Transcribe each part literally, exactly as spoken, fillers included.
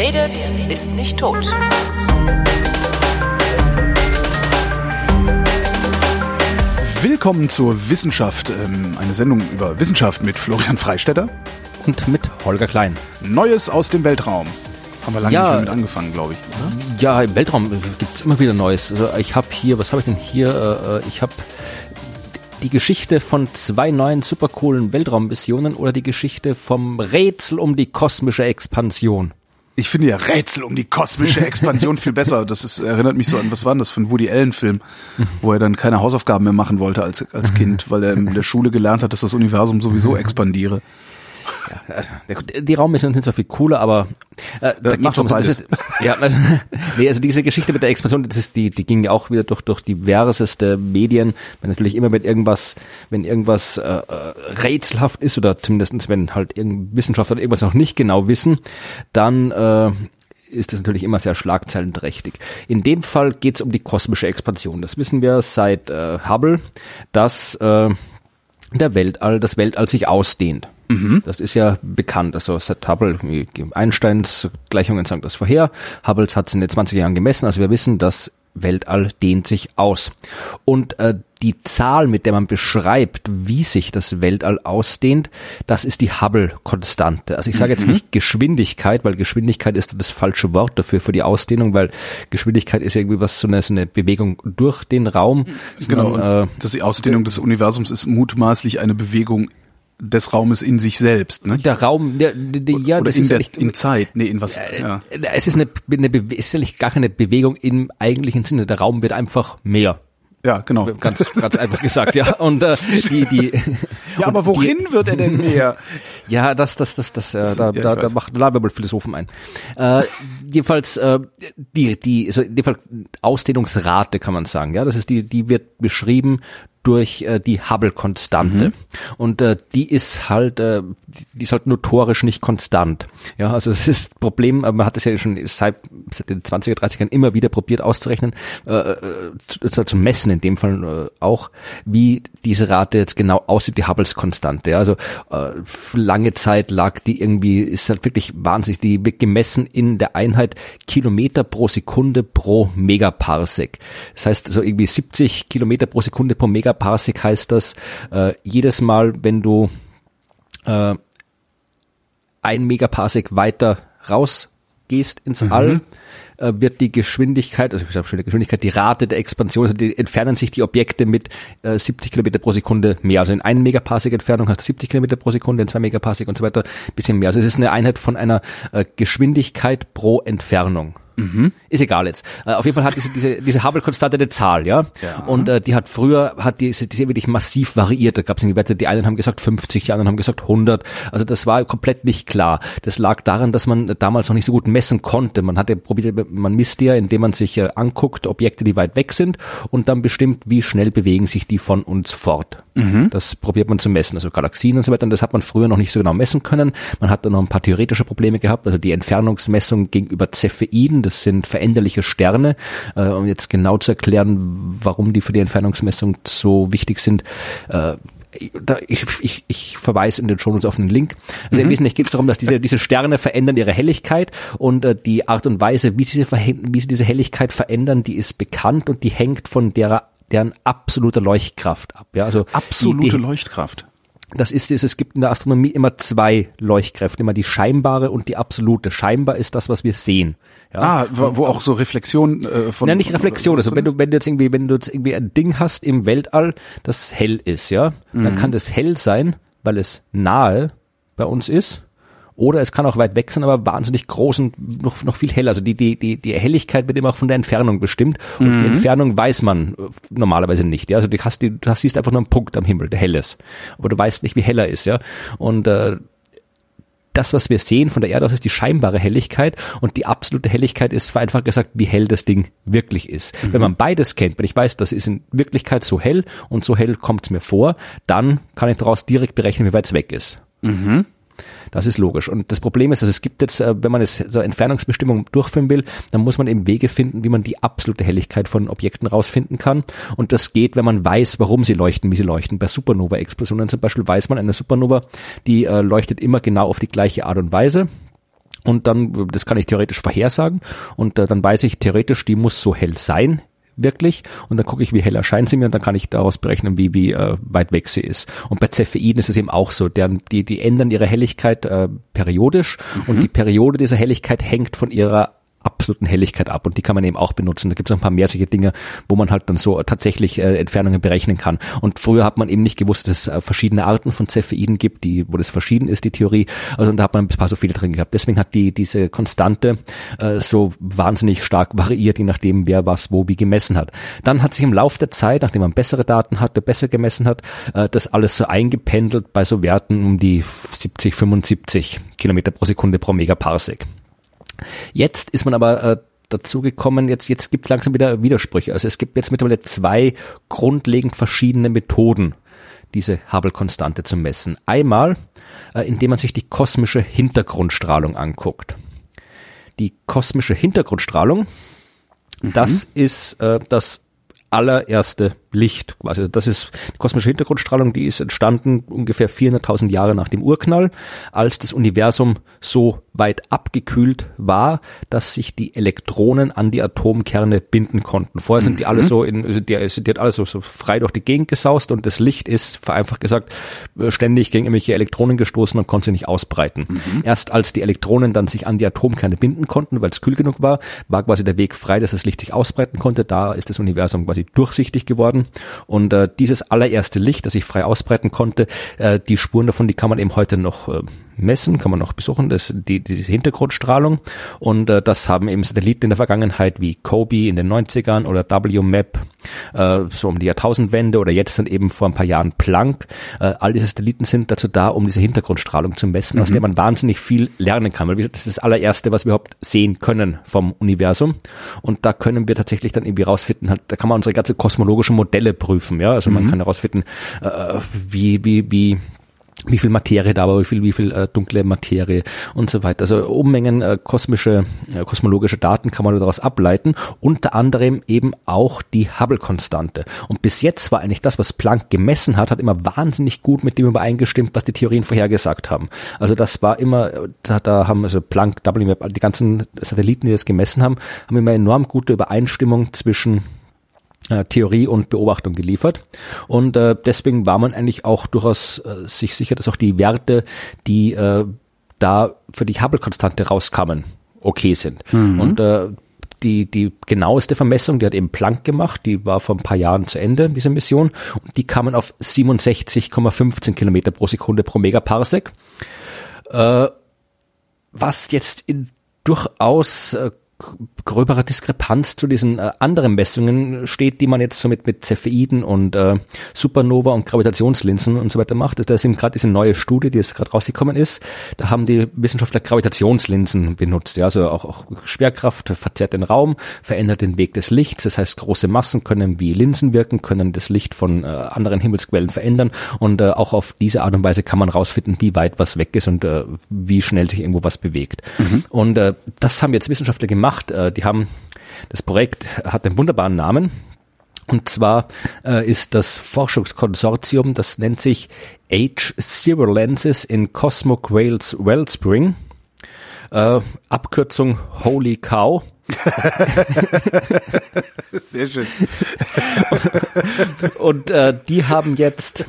Wer redet, ist nicht tot. Willkommen zur Wissenschaft, eine Sendung über Wissenschaft mit Florian Freistetter. Und mit Holger Klein. Neues aus dem Weltraum. Haben wir lange ja, nicht mehr mit angefangen, glaube ich. Oder? Ja, im Weltraum gibt es immer wieder Neues. Ich habe hier, was habe ich denn hier? Ich habe die Geschichte von zwei neuen supercoolen Weltraummissionen oder die Geschichte vom Rätsel um die kosmische Expansion. Ich finde ja Rätsel um die kosmische Expansion viel besser. Das ist, erinnert mich so an, was war denn das für ein Woody Allen Film, wo er dann keine Hausaufgaben mehr machen wollte als als Kind, weil er in der Schule gelernt hat, dass das Universum sowieso expandiere. Ja, die Raummissionen sind zwar viel cooler, aber äh, da ja, um, das ist, ja, nee, also diese Geschichte mit der Expansion, das ist die, die ging ja auch wieder durch durch diverseste Medien, wenn natürlich immer mit irgendwas, wenn irgendwas äh, rätselhaft ist oder zumindest wenn halt irgendein Wissenschaftler irgendwas noch nicht genau wissen, dann äh, ist das natürlich immer sehr schlagzeilenträchtig. In dem Fall geht es um die kosmische Expansion. Das wissen wir seit äh, Hubble, dass äh, der Weltall, das Weltall sich ausdehnt. Mhm. Das ist ja bekannt. Also seit Hubble, Einsteins Gleichungen sagen das vorher. Hubble hat es in den zwanziger Jahren gemessen. Also wir wissen, das Weltall dehnt sich aus. Und äh, die Zahl, mit der man beschreibt, wie sich das Weltall ausdehnt, das ist die Hubble-Konstante. Also ich sage jetzt mhm. nicht Geschwindigkeit, weil Geschwindigkeit ist das falsche Wort dafür für die Ausdehnung, weil Geschwindigkeit ist ja irgendwie was, so eine, so eine Bewegung durch den Raum. Genau, sondern, äh, dass die Ausdehnung des Universums ist mutmaßlich eine Bewegung des Raumes in sich selbst, ne? Der Raum, der, der, ja, das in ist der, ja, in Zeit, nee, in was? Ja, ja. Es ist eine, eine ist ja nicht gar keine Bewegung im eigentlichen Sinne. Der Raum wird einfach mehr. Ja, genau. Ganz, ganz einfach gesagt, ja. Und äh, die, die. Ja, aber worin die, wird er denn mehr? Ja, das, das, das, das. Äh, das da, ja, da, da macht labern wir Philosophen ein. Äh, jedenfalls äh, die, die, also in dem Fall Ausdehnungsrate kann man sagen, ja. Das ist die, die wird beschrieben durch äh, die Hubble-Konstante mhm. und äh, die ist halt, äh, die ist halt notorisch nicht konstant. Ja, also es ist ein Problem, man hat es ja schon seit, seit den zwanziger, dreißiger Jahren immer wieder probiert auszurechnen, äh, zu, zu messen in dem Fall äh, auch, wie diese Rate jetzt genau aussieht, die Hubble-Konstante. Ja, also äh, lange Zeit lag die irgendwie, ist halt wirklich wahnsinnig, die wird gemessen in der Einheit Kilometer pro Sekunde pro Megaparsec. Das heißt so irgendwie siebzig Kilometer pro Sekunde pro Megaparsec. Parsec heißt das, äh, jedes Mal, wenn du äh, ein Megaparsec weiter rausgehst ins mhm. All, äh, wird die Geschwindigkeit, also ich sage schon die Geschwindigkeit, die Rate der Expansion, also die, entfernen sich die Objekte mit äh, siebzig Kilometer pro Sekunde mehr. Also in einem Megaparsec Entfernung hast du siebzig Kilometer pro Sekunde, in zwei Megaparsec und so weiter ein bisschen mehr. Also es ist eine Einheit von einer äh, Geschwindigkeit pro Entfernung. Mhm. Ist egal jetzt. Uh, auf jeden Fall hat diese diese, diese Hubble-Konstante eine Zahl, ja. ja. Und uh, die hat früher hat die, die wirklich massiv variiert. Da gab es irgendwie Werte, die einen haben gesagt fünfzig, die anderen haben gesagt hundert. Also das war komplett nicht klar. Das lag daran, dass man damals noch nicht so gut messen konnte. Man hatte probiert, man misst ja, indem man sich uh, anguckt Objekte, die weit weg sind, und dann bestimmt, wie schnell bewegen sich die von uns fort. Mhm. Das probiert man zu messen, also Galaxien und so weiter. Und das hat man früher noch nicht so genau messen können. Man hat dann noch ein paar theoretische Probleme gehabt, also die Entfernungsmessung gegenüber Cepheiden. Das sind veränderliche Sterne. Äh, um jetzt genau zu erklären, warum die für die Entfernungsmessung so wichtig sind, äh, da, ich, ich, ich verweise in den Shownotes auf einen Link. Also im Wesentlichen geht es darum, dass diese, diese Sterne verändern ihre Helligkeit und äh, die Art und Weise, wie sie, wie sie diese Helligkeit verändern, die ist bekannt und die hängt von derer, deren absoluter Leuchtkraft ab. Ja, also absolute die, die, Leuchtkraft. Das ist es, es gibt in der Astronomie immer zwei Leuchtkräfte, immer die scheinbare und die absolute. Scheinbar ist das, was wir sehen. Ja. Ah, wo auch so Reflexion äh, von. Nein, nicht Reflexion. Also wenn du, wenn du jetzt irgendwie, wenn du jetzt irgendwie ein Ding hast im Weltall, das hell ist, ja, mhm. dann kann das hell sein, weil es nahe bei uns ist. Oder es kann auch weit weg sein, aber wahnsinnig groß und noch, noch viel heller. Also die, die, die, die Helligkeit wird immer auch von der Entfernung bestimmt. Und mhm. die Entfernung weiß man normalerweise nicht. Ja? Also du hast, die, du hast, siehst einfach nur einen Punkt am Himmel, der hell ist. Aber du weißt nicht, wie heller ist. Ja? Und äh, das, was wir sehen von der Erde aus, ist die scheinbare Helligkeit. Und die absolute Helligkeit ist vereinfacht gesagt, wie hell das Ding wirklich ist. Mhm. Wenn man beides kennt, wenn ich weiß, das ist in Wirklichkeit so hell und so hell kommt es mir vor, dann kann ich daraus direkt berechnen, wie weit es weg ist. Mhm. Das ist logisch. Und das Problem ist, also es gibt jetzt, wenn man jetzt so Entfernungsbestimmung durchführen will, dann muss man eben Wege finden, wie man die absolute Helligkeit von Objekten rausfinden kann. Und das geht, wenn man weiß, warum sie leuchten, wie sie leuchten. Bei Supernova-Explosionen zum Beispiel weiß man, eine Supernova, die äh, leuchtet immer genau auf die gleiche Art und Weise. und dann, das kann ich theoretisch vorhersagen und äh, dann weiß ich theoretisch, die muss so hell sein, wirklich, und dann gucke ich, wie hell erscheint sie mir, und dann kann ich daraus berechnen, wie wie äh, weit weg sie ist. Und bei Cepheiden ist es eben auch so, deren, die die ändern ihre Helligkeit äh, periodisch, mhm. und die Periode dieser Helligkeit hängt von ihrer absoluten Helligkeit ab, und die kann man eben auch benutzen. Da gibt es ein paar mehr solche Dinge, wo man halt dann so tatsächlich äh, Entfernungen berechnen kann. Und früher hat man eben nicht gewusst, dass es äh, verschiedene Arten von Cepheiden gibt, die, wo das verschieden ist, die Theorie. Also da hat man ein paar so viele drin gehabt. Deswegen hat die diese Konstante äh, so wahnsinnig stark variiert, je nachdem, wer was wo wie gemessen hat. Dann hat sich im Laufe der Zeit, nachdem man bessere Daten hatte, besser gemessen hat, äh, das alles so eingependelt bei so Werten um die siebzig, fünfundsiebzig Kilometer pro Sekunde pro Megaparsec. Jetzt ist man aber äh, dazu gekommen, jetzt, jetzt gibt es langsam wieder Widersprüche. Also es gibt jetzt mittlerweile zwei grundlegend verschiedene Methoden, diese Hubble-Konstante zu messen. Einmal, äh, indem man sich die kosmische Hintergrundstrahlung anguckt. Die kosmische Hintergrundstrahlung, mhm. das ist äh, das allererste Licht, quasi. Das ist die kosmische Hintergrundstrahlung, die ist entstanden ungefähr vierhunderttausend Jahre nach dem Urknall, als das Universum so weit abgekühlt war, dass sich die Elektronen an die Atomkerne binden konnten. Vorher sind die mhm. alle so in, die, die hat alles so, so frei durch die Gegend gesaust, und das Licht ist, vereinfacht gesagt, ständig gegen irgendwelche Elektronen gestoßen und konnte sie nicht ausbreiten. Mhm. Erst als die Elektronen dann sich an die Atomkerne binden konnten, weil es kühl genug war, war quasi der Weg frei, dass das Licht sich ausbreiten konnte. Da ist das Universum quasi durchsichtig geworden. Und äh, dieses allererste Licht, das ich frei ausbreiten konnte, äh, die Spuren davon, die kann man eben heute noch äh, messen, kann man noch besuchen, das die, die Hintergrundstrahlung. Und äh, das haben eben Satelliten in der Vergangenheit wie COBE in den neunzigern oder W M A P äh, so um die Jahrtausendwende, oder jetzt sind eben vor ein paar Jahren Planck. Äh, all diese Satelliten sind dazu da, um diese Hintergrundstrahlung zu messen, mhm. aus der man wahnsinnig viel lernen kann. Weil das ist das allererste, was wir überhaupt sehen können vom Universum. Und da können wir tatsächlich dann irgendwie rausfinden, halt, da kann man unsere ganze kosmologische Modelle prüfen, ja, also man mhm. kann herausfinden, äh, wie wie wie wie viel Materie da war, wie viel wie viel äh, dunkle Materie und so weiter. Also Unmengen äh, kosmische äh, kosmologische Daten kann man daraus ableiten, unter anderem eben auch die Hubble-Konstante. Und bis jetzt war eigentlich das, was Planck gemessen hat, hat immer wahnsinnig gut mit dem übereingestimmt, was die Theorien vorhergesagt haben. Also das war immer, da, da haben also Planck, W M A P, die ganzen Satelliten, die das gemessen haben, haben immer enorm gute Übereinstimmung zwischen Theorie und Beobachtung geliefert, und äh, deswegen war man eigentlich auch durchaus äh, sich sicher, dass auch die Werte, die äh, da für die Hubble-Konstante rauskamen, okay sind. Mhm. Und äh, die die genaueste Vermessung, die hat eben Planck gemacht, die war vor ein paar Jahren zu Ende, diese Mission, und die kamen auf siebenundsechzig Komma fünfzehn Kilometer pro Sekunde pro Megaparsec, äh, was jetzt in, durchaus äh, gröberer Diskrepanz zu diesen äh, anderen Messungen steht, die man jetzt so mit, mit Cepheiden und äh, Supernova und Gravitationslinsen und so weiter macht. Da ist eben gerade diese neue Studie, die jetzt gerade rausgekommen ist, da haben die Wissenschaftler Gravitationslinsen benutzt. Ja, also auch, auch Schwerkraft verzerrt den Raum, verändert den Weg des Lichts. Das heißt, große Massen können wie Linsen wirken, können das Licht von äh, anderen Himmelsquellen verändern, und äh, auch auf diese Art und Weise kann man rausfinden, wie weit was weg ist und äh, wie schnell sich irgendwo was bewegt. Mhm. Und äh, das haben jetzt Wissenschaftler gemacht. Die haben, das Projekt hat einen wunderbaren Namen, und zwar äh, ist das Forschungskonsortium, das nennt sich H null Lenses in Cosmic Whales Wellspring, äh, Abkürzung Holy Cow. Sehr schön. Und, und äh, die haben jetzt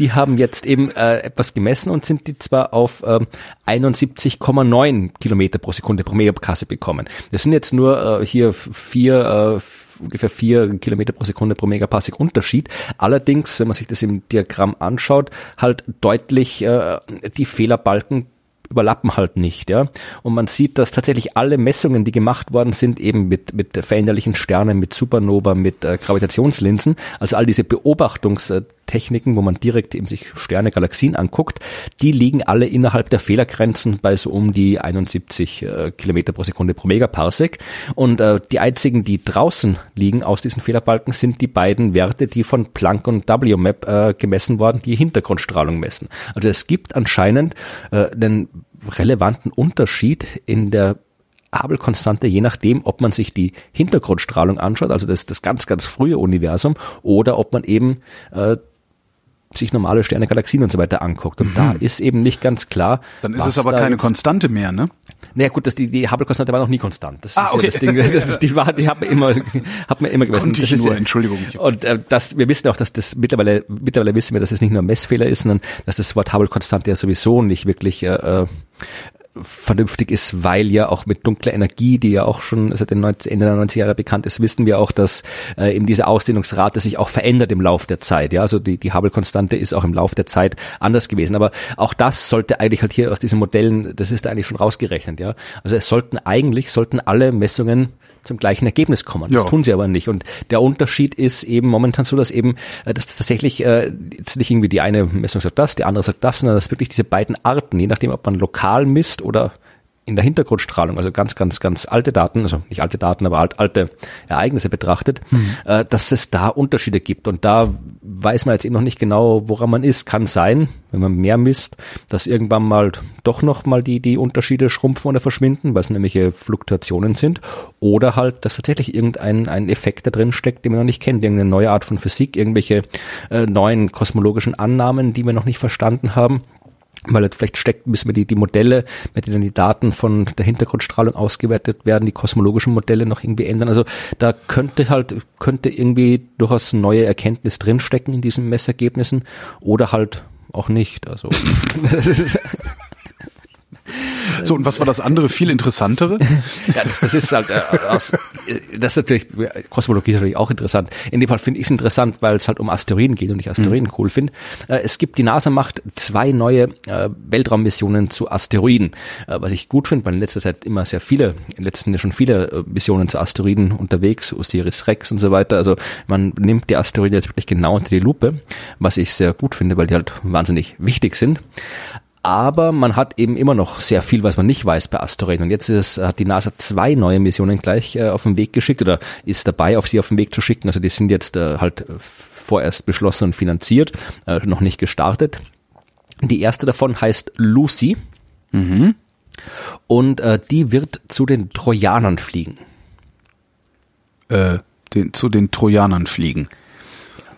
Die haben jetzt eben äh, etwas gemessen und sind die zwar auf äh, einundsiebzig Komma neun Kilometer pro Sekunde pro Megaparsec bekommen. Das sind jetzt nur äh, hier vier, äh, ungefähr vier Kilometer pro Sekunde pro Megaparsec Unterschied. Allerdings, wenn man sich das im Diagramm anschaut, halt deutlich äh, die Fehlerbalken überlappen halt nicht, ja. Und man sieht, dass tatsächlich alle Messungen, die gemacht worden sind, eben mit mit veränderlichen Sternen, mit Supernova, mit äh, Gravitationslinsen, also all diese Beobachtungstechniken, wo man direkt eben sich Sterne, Galaxien anguckt, die liegen alle innerhalb der Fehlergrenzen bei so um die einundsiebzig äh, Kilometer pro Sekunde pro Megaparsec. Und äh, die einzigen, die draußen liegen aus diesen Fehlerbalken, sind die beiden Werte, die von Planck und W M A P äh, gemessen worden, die Hintergrundstrahlung messen. Also es gibt anscheinend äh, einen relevanten Unterschied in der Hubble-Konstante, je nachdem, ob man sich die Hintergrundstrahlung anschaut, also das, das ganz, ganz frühe Universum, oder ob man eben äh, sich normale Sterne, Galaxien und so weiter anguckt. Und mhm. da ist eben nicht ganz klar. Dann ist es aber keine Konstante mehr, ne? Naja gut, das, die, die Hubble-Konstante war noch nie konstant. Das ist ah, okay. ja das Ding, das ist, die war, die hat man immer, hat man immer gewesen. Konnte ich das nur, ist, Entschuldigung. Und äh, das, wir wissen auch, dass das mittlerweile, mittlerweile wissen wir, dass das nicht nur ein Messfehler ist, sondern dass das Wort Hubble-Konstante ja sowieso nicht wirklich äh, vernünftig ist, weil ja auch mit dunkler Energie, die ja auch schon seit den Ende der neunziger Jahre bekannt ist, wissen wir auch, dass äh, eben diese Ausdehnungsrate sich auch verändert im Lauf der Zeit. Ja, also die, die Hubble-Konstante ist auch im Lauf der Zeit anders gewesen. Aber auch das sollte eigentlich halt hier aus diesen Modellen, das ist da eigentlich schon rausgerechnet. Ja, also es sollten eigentlich, sollten alle Messungen zum gleichen Ergebnis kommen. Das ja. tun sie aber nicht. Und der Unterschied ist eben momentan so, dass eben, dass tatsächlich äh, jetzt nicht irgendwie die eine Messung sagt das, die andere sagt das, sondern dass wirklich diese beiden Arten, je nachdem, ob man lokal misst oder in der Hintergrundstrahlung, also ganz, ganz, ganz alte Daten, also nicht alte Daten, aber alt, alte Ereignisse betrachtet, mhm. äh, dass es da Unterschiede gibt. Und da weiß man jetzt eben noch nicht genau, woran man ist. Kann sein, wenn man mehr misst, dass irgendwann mal doch noch mal die, die Unterschiede schrumpfen oder verschwinden, weil es nämlich Fluktuationen sind. Oder halt, dass tatsächlich irgendein ein Effekt da drin steckt, den wir noch nicht kennen, irgendeine neue Art von Physik, irgendwelche äh, neuen kosmologischen Annahmen, die wir noch nicht verstanden haben. Weil vielleicht steckt, müssen wir die, die Modelle, mit denen die Daten von der Hintergrundstrahlung ausgewertet werden, die kosmologischen Modelle noch irgendwie ändern. Also da könnte halt, könnte irgendwie durchaus neue Erkenntnis drinstecken in diesen Messergebnissen oder halt auch nicht. Also das ist so, und was war das andere, viel interessantere? Ja, das, das ist halt, äh, aus, das ist natürlich, Kosmologie ist natürlich auch interessant. In dem Fall finde ich es interessant, weil es halt um Asteroiden geht und ich Asteroiden mhm. cool finde. Äh, es gibt, die NASA macht zwei neue äh, Weltraummissionen zu Asteroiden, äh, was ich gut finde, weil in letzter Zeit immer sehr viele, in den letzten Jahren schon viele äh, Missionen zu Asteroiden unterwegs, Osiris Rex und so weiter. Also man nimmt die Asteroiden jetzt wirklich genau unter die Lupe, was ich sehr gut finde, weil die halt wahnsinnig wichtig sind. Aber man hat eben immer noch sehr viel, was man nicht weiß bei Asteroiden. Und jetzt ist, hat die NASA zwei neue Missionen gleich äh, auf den Weg geschickt oder ist dabei, auf sie auf den Weg zu schicken. Also die sind jetzt äh, halt vorerst beschlossen und finanziert, äh, noch nicht gestartet. Die erste davon heißt Lucy mhm. und äh, die wird zu den Trojanern fliegen. Äh, den, zu den Trojanern fliegen.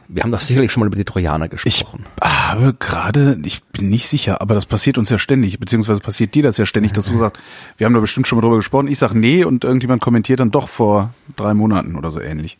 Wir haben doch sicherlich schon mal über die Trojaner gesprochen. Ich habe gerade, ich bin nicht sicher, aber das passiert uns ja ständig, beziehungsweise passiert dir das ja ständig, dass du sagst, wir haben da bestimmt schon mal drüber gesprochen, ich sage nee und irgendjemand kommentiert dann doch vor drei Monaten oder so ähnlich.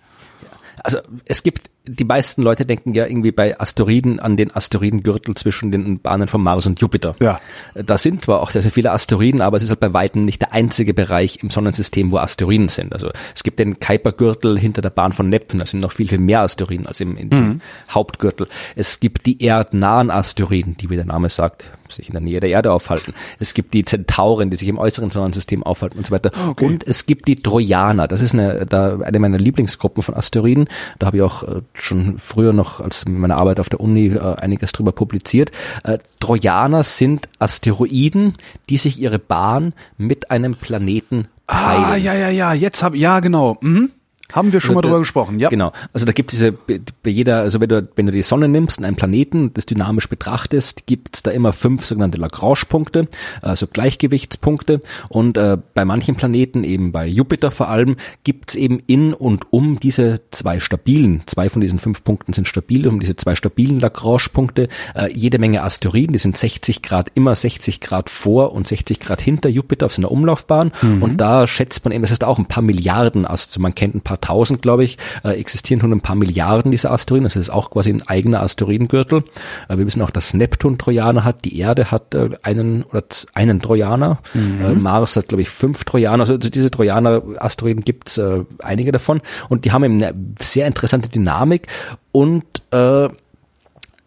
Also es gibt, die meisten Leute denken ja irgendwie bei Asteroiden an den Asteroidengürtel zwischen den Bahnen von Mars und Jupiter. Ja. Da sind zwar auch sehr, sehr viele Asteroiden, aber es ist halt bei weitem nicht der einzige Bereich im Sonnensystem, wo Asteroiden sind. Also es gibt den Kuipergürtel hinter der Bahn von Neptun, da sind noch viel, viel mehr Asteroiden als im in diesem mhm. Hauptgürtel. Es gibt die erdnahen Asteroiden, die, wie der Name sagt, sich in der Nähe der Erde aufhalten. Es gibt die Zentauren, die sich im äußeren Sonnensystem aufhalten und so weiter. Okay. Und es gibt die Trojaner. Das ist eine, da, eine meiner Lieblingsgruppen von Asteroiden. Da habe ich auch äh, schon früher noch als meine Arbeit auf der Uni äh, einiges drüber publiziert. Äh, Trojaner sind Asteroiden, die sich ihre Bahn mit einem Planeten teilen. Ah, ja, ja, ja. Jetzt habe ja genau. Mhm. Haben wir schon also mal drüber da, gesprochen, ja. Genau. Also da gibt es diese, bei jeder, also wenn du, wenn du die Sonne nimmst und einen Planeten, das dynamisch betrachtest, gibt es da immer fünf sogenannte Lagrange-Punkte, also Gleichgewichtspunkte. Und äh, bei manchen Planeten, eben bei Jupiter vor allem, gibt es eben in und um diese zwei stabilen, zwei von diesen fünf Punkten sind stabil, um diese zwei stabilen Lagrange-Punkte, äh, jede Menge Asteroiden, die sind sechzig Grad, immer sechzig Grad vor und sechzig Grad hinter Jupiter auf seiner Umlaufbahn. Mhm. Und da schätzt man eben, das heißt auch ein paar Milliarden Asteroiden, man kennt ein paar tausend, glaube ich, äh, existieren schon ein paar Milliarden dieser Asteroiden. Das ist auch quasi ein eigener Asteroidengürtel. Äh, wir wissen auch, dass Neptun Trojaner hat, die Erde hat äh, einen oder z- einen Trojaner, mhm. äh, Mars hat, glaube ich, fünf Trojaner. Also diese Trojaner-Asteroiden gibt es äh, einige davon und die haben eben eine sehr interessante Dynamik und äh,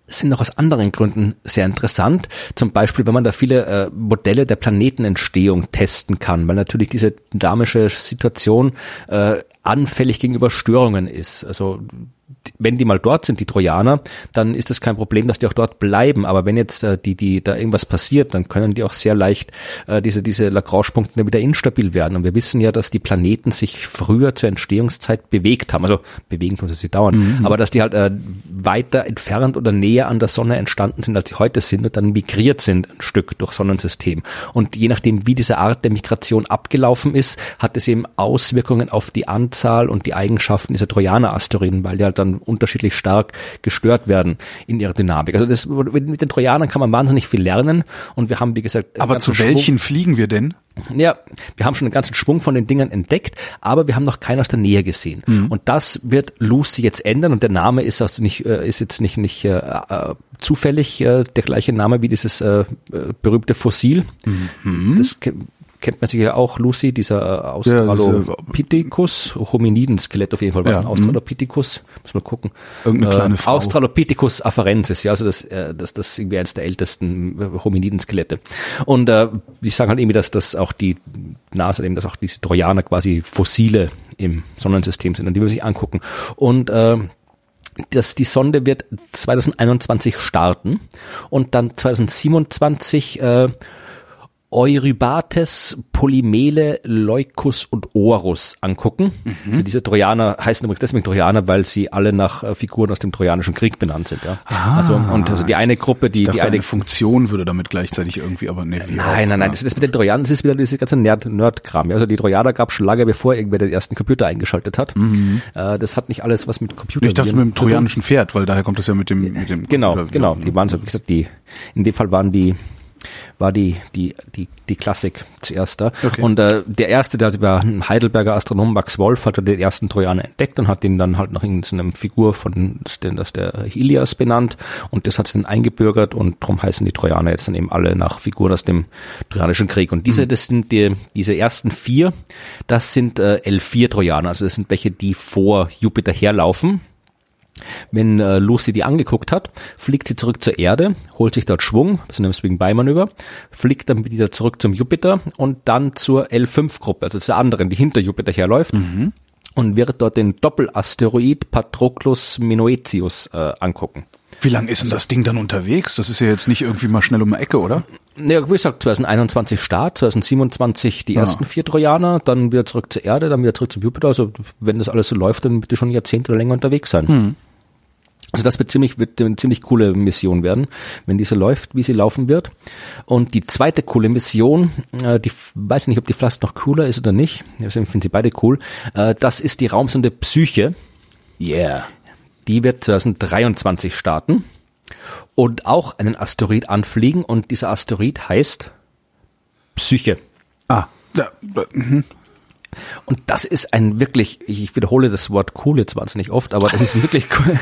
sind auch aus anderen Gründen sehr interessant. Zum Beispiel, wenn man da viele äh, Modelle der Planetenentstehung testen kann, weil natürlich diese dynamische Situation äh, anfällig gegenüber Störungen ist. Also wenn die mal dort sind, die Trojaner, dann ist das kein Problem, dass die auch dort bleiben. Aber wenn jetzt äh, die, die da irgendwas passiert, dann können die auch sehr leicht äh, diese, diese Lagrange-Punkte wieder instabil werden. Und wir wissen ja, dass die Planeten sich früher zur Entstehungszeit bewegt haben. Also bewegen tun sie dauern. Mhm. Aber dass die halt äh, weiter entfernt oder näher an der Sonne entstanden sind, als sie heute sind und dann migriert sind ein Stück durch Sonnensystem. Und je nachdem, wie diese Art der Migration abgelaufen ist, hat es eben Auswirkungen auf die Anzahl und die Eigenschaften dieser Trojaner-Asteroiden, weil die halt dann unterschiedlich stark gestört werden in ihrer Dynamik. Also das, mit den Trojanern kann man wahnsinnig viel lernen und wir haben, wie gesagt... Aber zu welchen Schwung, fliegen wir denn? Ja, wir haben schon einen ganzen Schwung von den Dingern entdeckt, aber wir haben noch keinen aus der Nähe gesehen. Mhm. Und das wird Lucy jetzt ändern und der Name ist, also nicht, ist jetzt nicht, nicht äh, zufällig äh, der gleiche Name wie dieses äh, berühmte Fossil. Mhm. Das ke- kennt man sich ja auch, Lucy, dieser äh, Australopithecus, Hominiden-Skelett auf jeden Fall, was ja, ein Australopithecus, muss mal gucken. Irgendeine äh, kleine Frau. Australopithecus afarensis, ja, also das äh, das, das irgendwie eines der ältesten Hominiden-Skelette. Und äh, die sagen halt irgendwie, dass das auch die NASA, eben dass auch diese Trojaner quasi Fossile im Sonnensystem sind, und die will man sich angucken. Und äh, dass die Sonde wird zwanzig einundzwanzig starten und dann zwanzig siebenundzwanzig äh, Eurybates, Polymele, Leucus und Orus angucken. Mhm. Also diese Trojaner heißen übrigens deswegen Trojaner, weil sie alle nach äh, Figuren aus dem Trojanischen Krieg benannt sind. Ja. Ah, also und also die eine Gruppe, die ich dachte, die eine, eine Funktion würde damit gleichzeitig irgendwie, aber nee, wie nein, auch, nein, nein, nein. Das ist mit den Trojanern, das ist wieder dieses ganze Nerd-Nerd-Kram. Ja. Also die Trojaner gab es schon lange, bevor irgendwer den ersten Computer eingeschaltet hat. Mhm. Äh, das hat nicht alles was mit Computer. Ich dachte mit dem trojanischen Pferd, weil daher kommt das ja mit dem mit dem. Genau, Computer, genau. Die waren so, wie gesagt, die in dem Fall waren die war die die die die Klassik zuerst da. Okay. Und äh, der erste, der war ein Heidelberger Astronom, Max Wolf, hat den ersten Trojaner entdeckt und hat den dann halt nach irgendeiner Figur von den, das der Ilias benannt und das hat sich dann eingebürgert und darum heißen die Trojaner jetzt dann eben alle nach Figuren aus dem Trojanischen Krieg. Und diese, mhm. das sind die, diese ersten vier, das sind äh, L vier Trojaner, also das sind welche, die vor Jupiter herlaufen. Wenn äh, Lucy die angeguckt hat, fliegt sie zurück zur Erde, holt sich dort Schwung, das ist ein Swing-by-Manöver, fliegt dann wieder zurück zum Jupiter und dann zur L fünf Gruppe, also zur anderen, die hinter Jupiter herläuft. Mhm. Und wird dort den Doppelasteroid Patroclus Minoetius äh, angucken. Wie lange ist denn das Ding dann unterwegs? Das ist ja jetzt nicht irgendwie mal schnell um die Ecke, oder? Ja, wie gesagt, zwanzig einundzwanzig Start, zwanzig siebenundzwanzig die ja. ersten vier Trojaner, dann wieder zurück zur Erde, dann wieder zurück zum Jupiter. Also wenn das alles so läuft, dann wird die schon Jahrzehnte oder länger unterwegs sein. Mhm. Also das wird ziemlich, wird eine ziemlich coole Mission werden, wenn diese läuft, wie sie laufen wird. Und die zweite coole Mission, äh, die weiß nicht, ob die fast noch cooler ist oder nicht, deswegen finden sie beide cool, äh, das ist die Raumsonde Psyche. Yeah. Die wird zwanzig dreiundzwanzig starten und auch einen Asteroid anfliegen und dieser Asteroid heißt Psyche. Ah, ja, mhm. Und das ist ein wirklich, ich wiederhole das Wort cool jetzt wahnsinnig oft, aber das ist wirklich cool.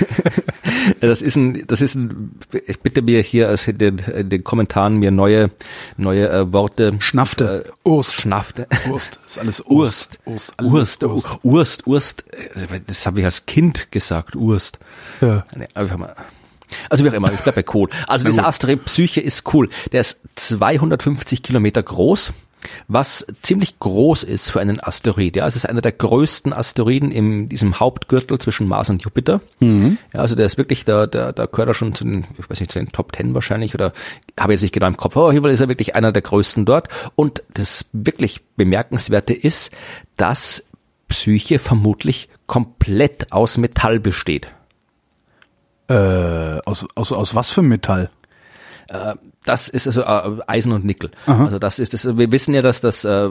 Das ist ein, das ist ein, ich bitte mir hier in den, in den Kommentaren mir neue, neue äh, Worte. Schnafte. Äh, Urst. Schnafte. Urst. Das ist alles Urst. Urst. Urst. Urst. Urst. Urst. Urst. Also, das habe ich als Kind gesagt. Urst. Ja. Nee, einfach mal. Also wie auch immer, ich bleibe bei cool. Also dieser Asteroid Psyche ist cool. Der ist zweihundertfünfzig Kilometer groß. Was ziemlich groß ist für einen Asteroid. Ja, es ist einer der größten Asteroiden in diesem Hauptgürtel zwischen Mars und Jupiter. Mhm. Ja, also der ist wirklich, da, da, da gehört er schon zu den, ich weiß nicht, zu den Top Ten wahrscheinlich oder habe jetzt nicht genau im Kopf, aber auf jeden Fall ist er wirklich einer der größten dort. Und das wirklich Bemerkenswerte ist, dass Psyche vermutlich komplett aus Metall besteht. Äh, aus, aus, aus was für Metall? Das ist also Eisen und Nickel. Aha. Also das ist das. Wir wissen ja, dass das äh,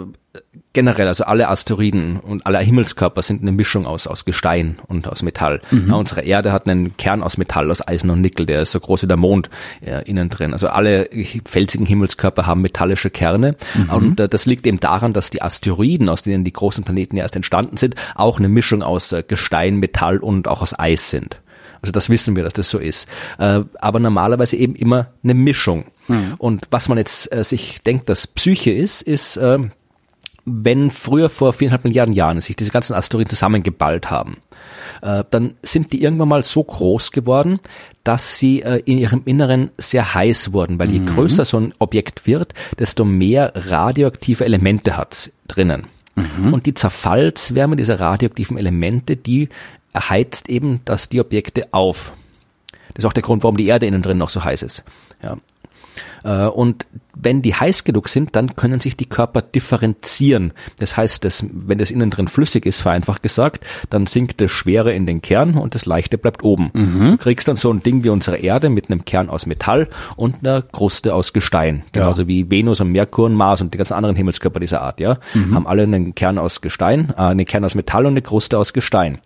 generell, also alle Asteroiden und alle Himmelskörper sind eine Mischung aus aus Gestein und aus Metall. Mhm. Ja, unsere Erde hat einen Kern aus Metall, aus Eisen und Nickel. Der ist so groß wie der Mond äh, innen drin. Also alle felsigen Himmelskörper haben metallische Kerne. Mhm. Und äh, das liegt eben daran, dass die Asteroiden, aus denen die großen Planeten ja erst entstanden sind, auch eine Mischung aus äh, Gestein, Metall und auch aus Eis sind. Also das wissen wir, dass das so ist. Aber normalerweise eben immer eine Mischung. Mhm. Und was man jetzt äh, sich denkt, dass Psyche ist, ist, äh, wenn früher vor viereinhalb Milliarden Jahren sich diese ganzen Asteroiden zusammengeballt haben, äh, dann sind die irgendwann mal so groß geworden, dass sie äh, in ihrem Inneren sehr heiß wurden. Weil je mhm. größer so ein Objekt wird, desto mehr radioaktive Elemente hat es drinnen. Mhm. Und die Zerfallswärme dieser radioaktiven Elemente, die heizt eben das die Objekte auf. Das ist auch der Grund, warum die Erde innen drin noch so heiß ist. Ja. Und wenn die heiß genug sind, dann können sich die Körper differenzieren. Das heißt, dass, wenn das innen drin flüssig ist, vereinfacht gesagt, dann sinkt das Schwere in den Kern und das Leichte bleibt oben. Mhm. Du kriegst dann so ein Ding wie unsere Erde mit einem Kern aus Metall und einer Kruste aus Gestein. Genauso ja. wie Venus und Merkur und Mars und die ganzen anderen Himmelskörper dieser Art, ja, mhm. haben alle einen Kern aus Gestein, äh, einen Kern aus Metall und eine Kruste aus Gestein.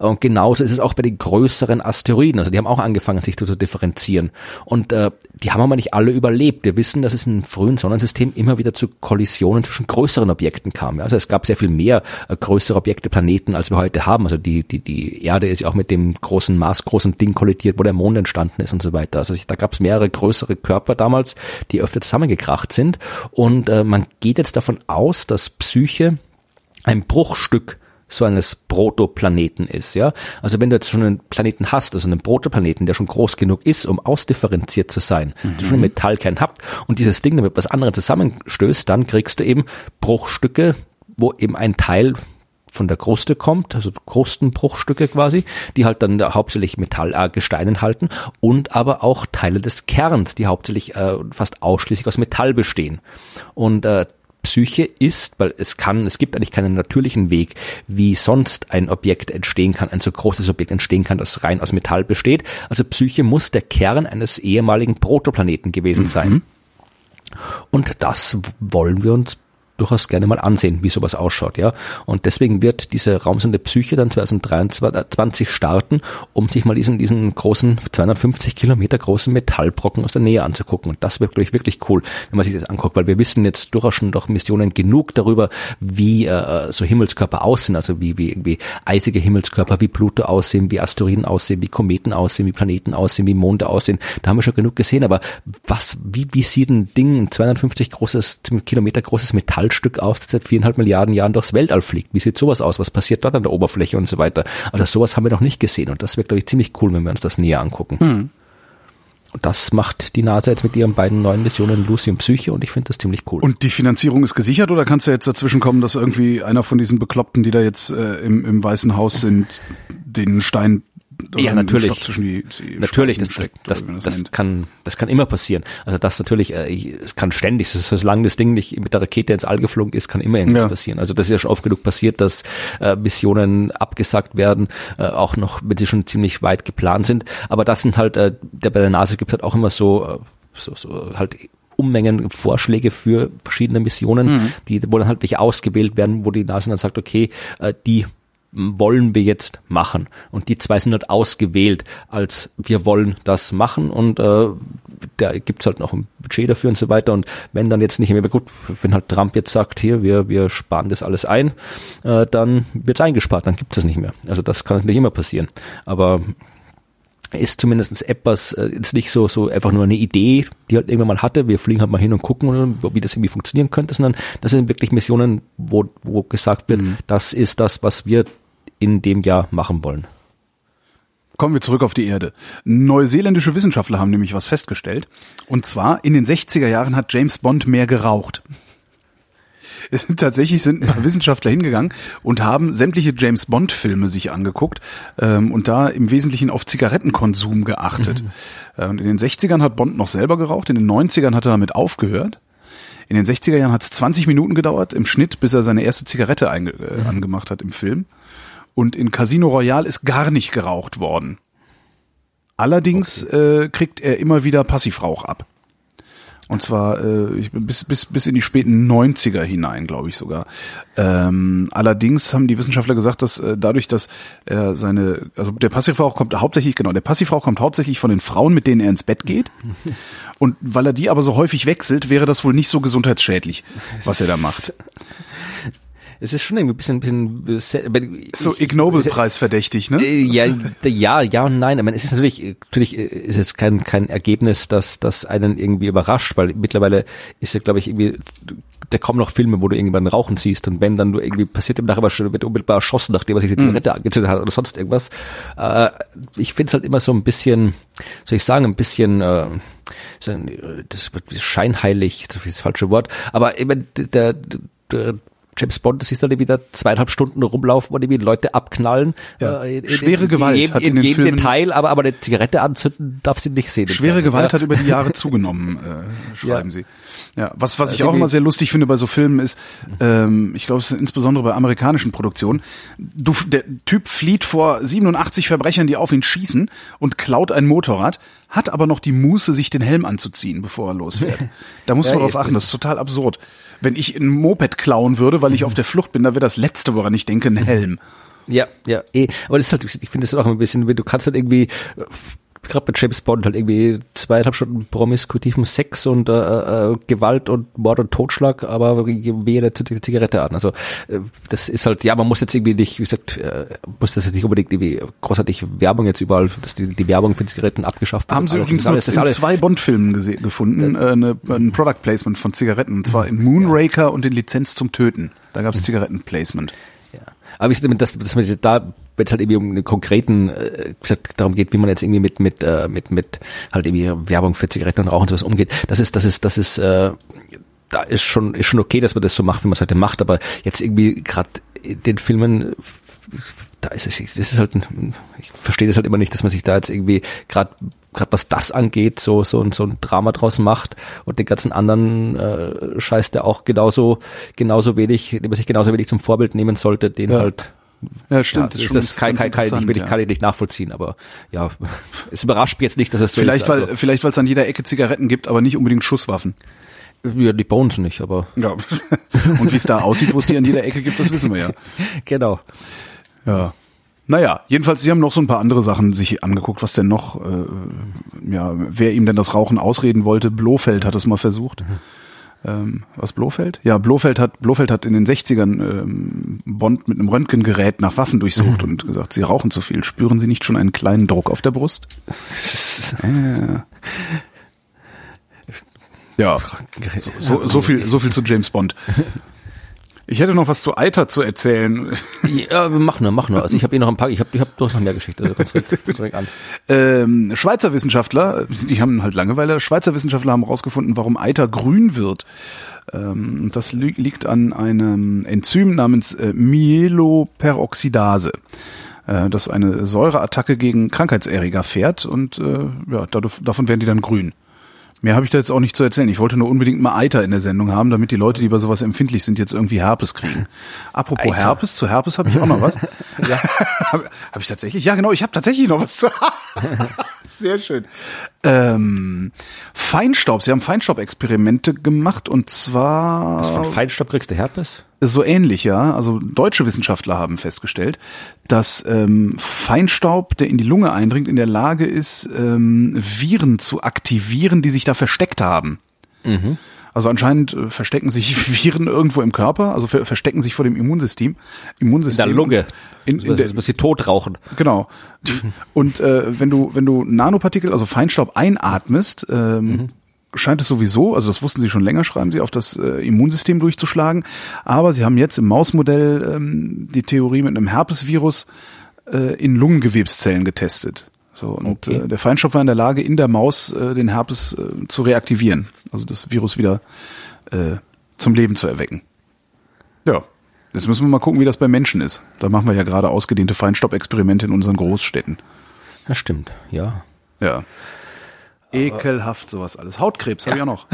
Und genauso ist es auch bei den größeren Asteroiden. Also die haben auch angefangen, sich zu, zu differenzieren. Und äh, die haben aber nicht alle überlebt. Wir wissen, dass es im frühen Sonnensystem immer wieder zu Kollisionen zwischen größeren Objekten kam. Also es gab sehr viel mehr äh, größere Objekte, Planeten, als wir heute haben. Also die die die Erde ist ja auch mit dem großen Mars, großen Ding kollidiert, wo der Mond entstanden ist und so weiter. Also da gab es mehrere größere Körper damals, die öfter zusammengekracht sind. Und äh, man geht jetzt davon aus, dass Psyche ein Bruchstück so eines Protoplaneten ist, ja. Also wenn du jetzt schon einen Planeten hast, also einen Protoplaneten, der schon groß genug ist, um ausdifferenziert zu sein, mhm. du schon einen Metallkern habt und dieses Ding damit was anderes zusammenstößt, dann kriegst du eben Bruchstücke, wo eben ein Teil von der Kruste kommt, also Krustenbruchstücke quasi, die halt dann hauptsächlich Metall, äh, Gestein enthalten und aber auch Teile des Kerns, die hauptsächlich äh, fast ausschließlich aus Metall bestehen. Und äh, Psyche ist, weil es kann, es gibt eigentlich keinen natürlichen Weg, wie sonst ein Objekt entstehen kann, ein so großes Objekt entstehen kann, das rein aus Metall besteht. Also Psyche muss der Kern eines ehemaligen Protoplaneten gewesen sein. Mhm. Und das wollen wir uns durchaus gerne mal ansehen, wie sowas ausschaut, ja. Und deswegen wird diese Raumsonde Psyche dann zwanzig dreiundzwanzig starten, um sich mal diesen, diesen großen, zweihundertfünfzig Kilometer großen Metallbrocken aus der Nähe anzugucken. Und das wird, glaube ich, wirklich cool, wenn man sich das anguckt, weil wir wissen jetzt durchaus schon durch Missionen genug darüber, wie äh, so Himmelskörper aussehen, also wie, wie irgendwie eisige Himmelskörper, wie Pluto aussehen, wie Asteroiden aussehen, wie Kometen aussehen, wie Planeten aussehen, wie Monde aussehen. Da haben wir schon genug gesehen, aber was, wie, wie sieht ein Ding, ein zweihundertfünfzig großes, Kilometer großes Metall Stück auf, das seit viereinhalb Milliarden Jahren durchs Weltall fliegt. Wie sieht sowas aus? Was passiert dort an der Oberfläche und so weiter? Also sowas haben wir noch nicht gesehen und das wäre, glaube ich, ziemlich cool, wenn wir uns das näher angucken. Hm. Und das macht die NASA jetzt mit ihren beiden neuen Missionen Lucy und Psyche und ich finde das ziemlich cool. Und die Finanzierung ist gesichert oder kannst du jetzt dazwischen kommen, dass irgendwie einer von diesen Bekloppten, die da jetzt äh, im, im Weißen Haus sind, den Stein Ja, natürlich. Die, die natürlich, das, das, das, das, das kann, das kann immer passieren. Also das natürlich, äh, ich, es kann ständig, so, solange das Ding nicht mit der Rakete ins All geflogen ist, kann immer irgendwas ja. passieren. Also das ist ja schon oft genug passiert, dass äh, Missionen abgesagt werden, äh, auch noch, wenn sie schon ziemlich weit geplant sind. Aber das sind halt, äh, der, bei der NASA gibt es halt auch immer so, so, so halt Unmengen Vorschläge für verschiedene Missionen, mhm. die, wo dann halt welche ausgewählt werden, wo die NASA dann sagt, okay, äh, die wollen wir jetzt machen. Und die zwei sind halt ausgewählt, als wir wollen das machen und äh, da gibt's halt noch ein Budget dafür und so weiter und wenn dann jetzt nicht mehr, gut, wenn halt Trump jetzt sagt, hier, wir wir sparen das alles ein, äh, dann wird's eingespart, dann gibt's das nicht mehr. Also das kann nicht immer passieren. Aber ist zumindest etwas, ist nicht so so einfach nur eine Idee, die halt irgendwann mal hatte, wir fliegen halt mal hin und gucken, wie das irgendwie funktionieren könnte, sondern das sind wirklich Missionen, wo, wo gesagt wird, mhm. das ist das, was wir in dem Jahr machen wollen. Kommen wir zurück auf die Erde. Neuseeländische Wissenschaftler haben nämlich was festgestellt. Und zwar, in den sechziger Jahren hat James Bond mehr geraucht. Es sind tatsächlich sind ein paar Wissenschaftler hingegangen und haben sämtliche James-Bond-Filme sich angeguckt ähm, und da im Wesentlichen auf Zigarettenkonsum geachtet. Mhm. Und in den sechzigern hat Bond noch selber geraucht, in den neunzigern hat er damit aufgehört. In den sechziger Jahren hat es zwanzig Minuten gedauert im Schnitt, bis er seine erste Zigarette einge- äh, angemacht hat im Film. Und in Casino Royale ist gar nicht geraucht worden. Allerdings okay. äh, kriegt er immer wieder Passivrauch ab. Und zwar äh, bis bis bis in die späten neunziger hinein, glaube ich sogar. Ähm, allerdings haben die Wissenschaftler gesagt, dass äh, dadurch, dass äh, seine, also der Passivrauch kommt hauptsächlich, genau, der Passivrauch kommt hauptsächlich von den Frauen, mit denen er ins Bett geht. Und weil er die aber so häufig wechselt, wäre das wohl nicht so gesundheitsschädlich, was er da macht. Es ist schon irgendwie ein bisschen, bisschen so Ig Nobel-Preis verdächtig, ne? Ja, ja, ja und nein. Ich meine, es ist natürlich, natürlich ist jetzt kein kein Ergebnis, dass das einen irgendwie überrascht, weil mittlerweile ist ja, glaube ich, irgendwie da kommen noch Filme, wo du irgendwann Rauchen siehst und wenn dann nur irgendwie passiert, nachher wird unmittelbar erschossen, nachdem er sich die Zigarette angezündet hat oder sonst irgendwas. Äh, ich finde es halt immer so ein bisschen, soll ich sagen, ein bisschen äh, das scheinheilig, das ist das falsche Wort, aber eben der, der James Bond, das ist dann wieder zweieinhalb Stunden rumlaufen und irgendwie Leute abknallen. Ja. Äh, in, Schwere in, Gewalt in jedem, hat in, in jedem Filmen Detail, aber, aber eine Zigarette anzünden darf sie nicht sehen. Schwere Fall. Gewalt ja. hat über die Jahre zugenommen, äh, schreiben ja. sie. Ja, was, was also ich auch immer sehr lustig finde bei so Filmen ist, ähm, ich glaube, es ist insbesondere bei amerikanischen Produktionen, du, der Typ flieht vor siebenundachtzig Verbrechern, die auf ihn schießen und klaut ein Motorrad, hat aber noch die Muße, sich den Helm anzuziehen, bevor er losfährt. Da muss ja, man drauf achten, das ist total absurd. Wenn ich ein Moped klauen würde, weil ich auf der Flucht bin, da wäre das Letzte, woran ich denke, ein Helm. Ja, ja, eh. Aber das ist halt, ich finde das auch ein bisschen, du kannst halt irgendwie, gerade bei James Bond, halt irgendwie zweieinhalb Stunden promiskutiven Sex und äh, äh, Gewalt und Mord und Totschlag, aber wehe der Zigarette an. Also äh, das ist halt, ja, man muss jetzt irgendwie nicht, wie gesagt, äh, muss das jetzt nicht unbedingt irgendwie großartig Werbung jetzt überall, dass die, die Werbung für Zigaretten abgeschafft wird. Haben Sie übrigens alles, in zwei Bond-Filmen gesehen, gefunden, äh, eine, ein Product Placement von Zigaretten, und zwar in Moonraker ja. und in Lizenz zum Töten. Da gab es Zigaretten-Placement. Ja. Aber ich sehe, dass, dass man sich da, wenn es halt irgendwie um einen konkreten, äh, gesagt, darum geht, wie man jetzt irgendwie mit mit äh, mit mit halt irgendwie Werbung für Zigaretten und Rauchen und sowas umgeht, das ist das ist das ist äh, da ist schon ist schon okay, dass man das so macht, wie man es heute macht, aber jetzt irgendwie gerade in den Filmen, da ist es, das ist halt, ein, ich verstehe das halt immer nicht, dass man sich da jetzt irgendwie gerade gerade was das angeht, so so ein so ein Drama draus macht und den ganzen anderen äh, Scheiß, der auch genauso genauso wenig, den man sich genauso wenig zum Vorbild nehmen sollte, den ja. halt. Ja, stimmt. Ja, das ist das kann, kann, kann, ich nicht, ja. kann ich nicht nachvollziehen, aber ja, es überrascht mich jetzt nicht, dass es so vielleicht, ist. Also. Weil, vielleicht, weil es an jeder Ecke Zigaretten gibt, aber nicht unbedingt Schusswaffen. Ja, die bauen sie nicht, aber... Ja. Und wie es da aussieht, wo es die an jeder Ecke gibt, das wissen wir ja. Genau. Ja. Naja, jedenfalls, sie haben noch so ein paar andere Sachen sich angeguckt, was denn noch, äh, ja, wer ihm denn das Rauchen ausreden wollte, Blofeld hat es mal versucht. Mhm. Ähm, was Blofeld? Ja, Blofeld hat Blofeld hat in den sechzigern ähm, Bond mit einem Röntgengerät nach Waffen durchsucht und gesagt, Sie rauchen zu viel. Spüren Sie nicht schon einen kleinen Druck auf der Brust? äh. Ja, so, so, so viel so viel zu James Bond. Ich hätte noch was zu Eiter zu erzählen. Ja, mach nur, mach nur. Also ich habe eh noch ein paar, ich habe ich hab, du hast noch mehr Geschichte. Also ganz direkt, ganz direkt an. ähm, Schweizer Wissenschaftler, die haben halt Langeweile, Schweizer Wissenschaftler haben herausgefunden, warum Eiter grün wird. Ähm, das li- liegt an einem Enzym namens äh, Myeloperoxidase, äh, das eine Säureattacke gegen Krankheitserreger fährt und äh, ja, dadurch, davon werden die dann grün. Mehr habe ich da jetzt auch nicht zu erzählen. Ich wollte nur unbedingt mal Eiter in der Sendung haben, damit die Leute, die bei sowas empfindlich sind, jetzt irgendwie Herpes kriegen. Apropos Eiter. Herpes, zu Herpes habe ich auch noch was. Ja. habe hab ich tatsächlich? Ja, genau, ich habe tatsächlich noch was zu Sehr schön. Ähm, Feinstaub, sie haben Feinstaubexperimente gemacht und zwar... Was, von Feinstaub kriegst du Herpes? So ähnlich, ja. Also deutsche Wissenschaftler haben festgestellt, dass ähm, Feinstaub, der in die Lunge eindringt, in der Lage ist, ähm, Viren zu aktivieren, die sich da versteckt haben. Mhm. Also anscheinend äh, verstecken sich Viren irgendwo im Körper, also ver- verstecken sich vor dem Immunsystem. Immunsystem. In der Lunge. In, in, in der, das muss sie tot rauchen. Genau. Mhm. Und äh, wenn du wenn du Nanopartikel, also Feinstaub einatmest, ähm, mhm. scheint es sowieso, also das wussten sie schon länger, schreiben sie, auf das äh, Immunsystem durchzuschlagen. Aber sie haben jetzt im Mausmodell ähm, die Theorie mit einem Herpesvirus äh, in Lungengewebszellen getestet. So, und okay. äh, der Feinstaub war in der Lage, in der Maus äh, den Herpes äh, zu reaktivieren. Also das Virus wieder äh, zum Leben zu erwecken. Ja, jetzt müssen wir mal gucken, wie das bei Menschen ist. Da machen wir ja gerade ausgedehnte Feinstaubexperimente in unseren Großstädten. Das stimmt, ja. Ja. Ekelhaft sowas alles. Hautkrebs ja. habe ich auch noch.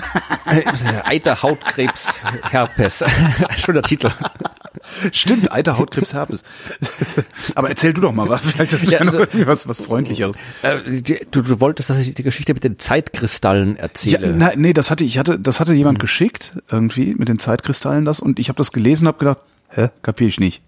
Eiter, Hautkrebs, Herpes. Schöner Titel. Stimmt, Eiter, Hautkrebs, Herpes. Aber erzähl du doch mal was. Vielleicht hast du ja, also, noch was, was Freundlicheres. Du, du wolltest, dass ich die Geschichte mit den Zeitkristallen erzähle. Ja, na, nee, das hatte ich hatte, das hatte jemand mhm. geschickt irgendwie mit den Zeitkristallen das und ich habe das gelesen, habe gedacht, hä, kapier ich nicht.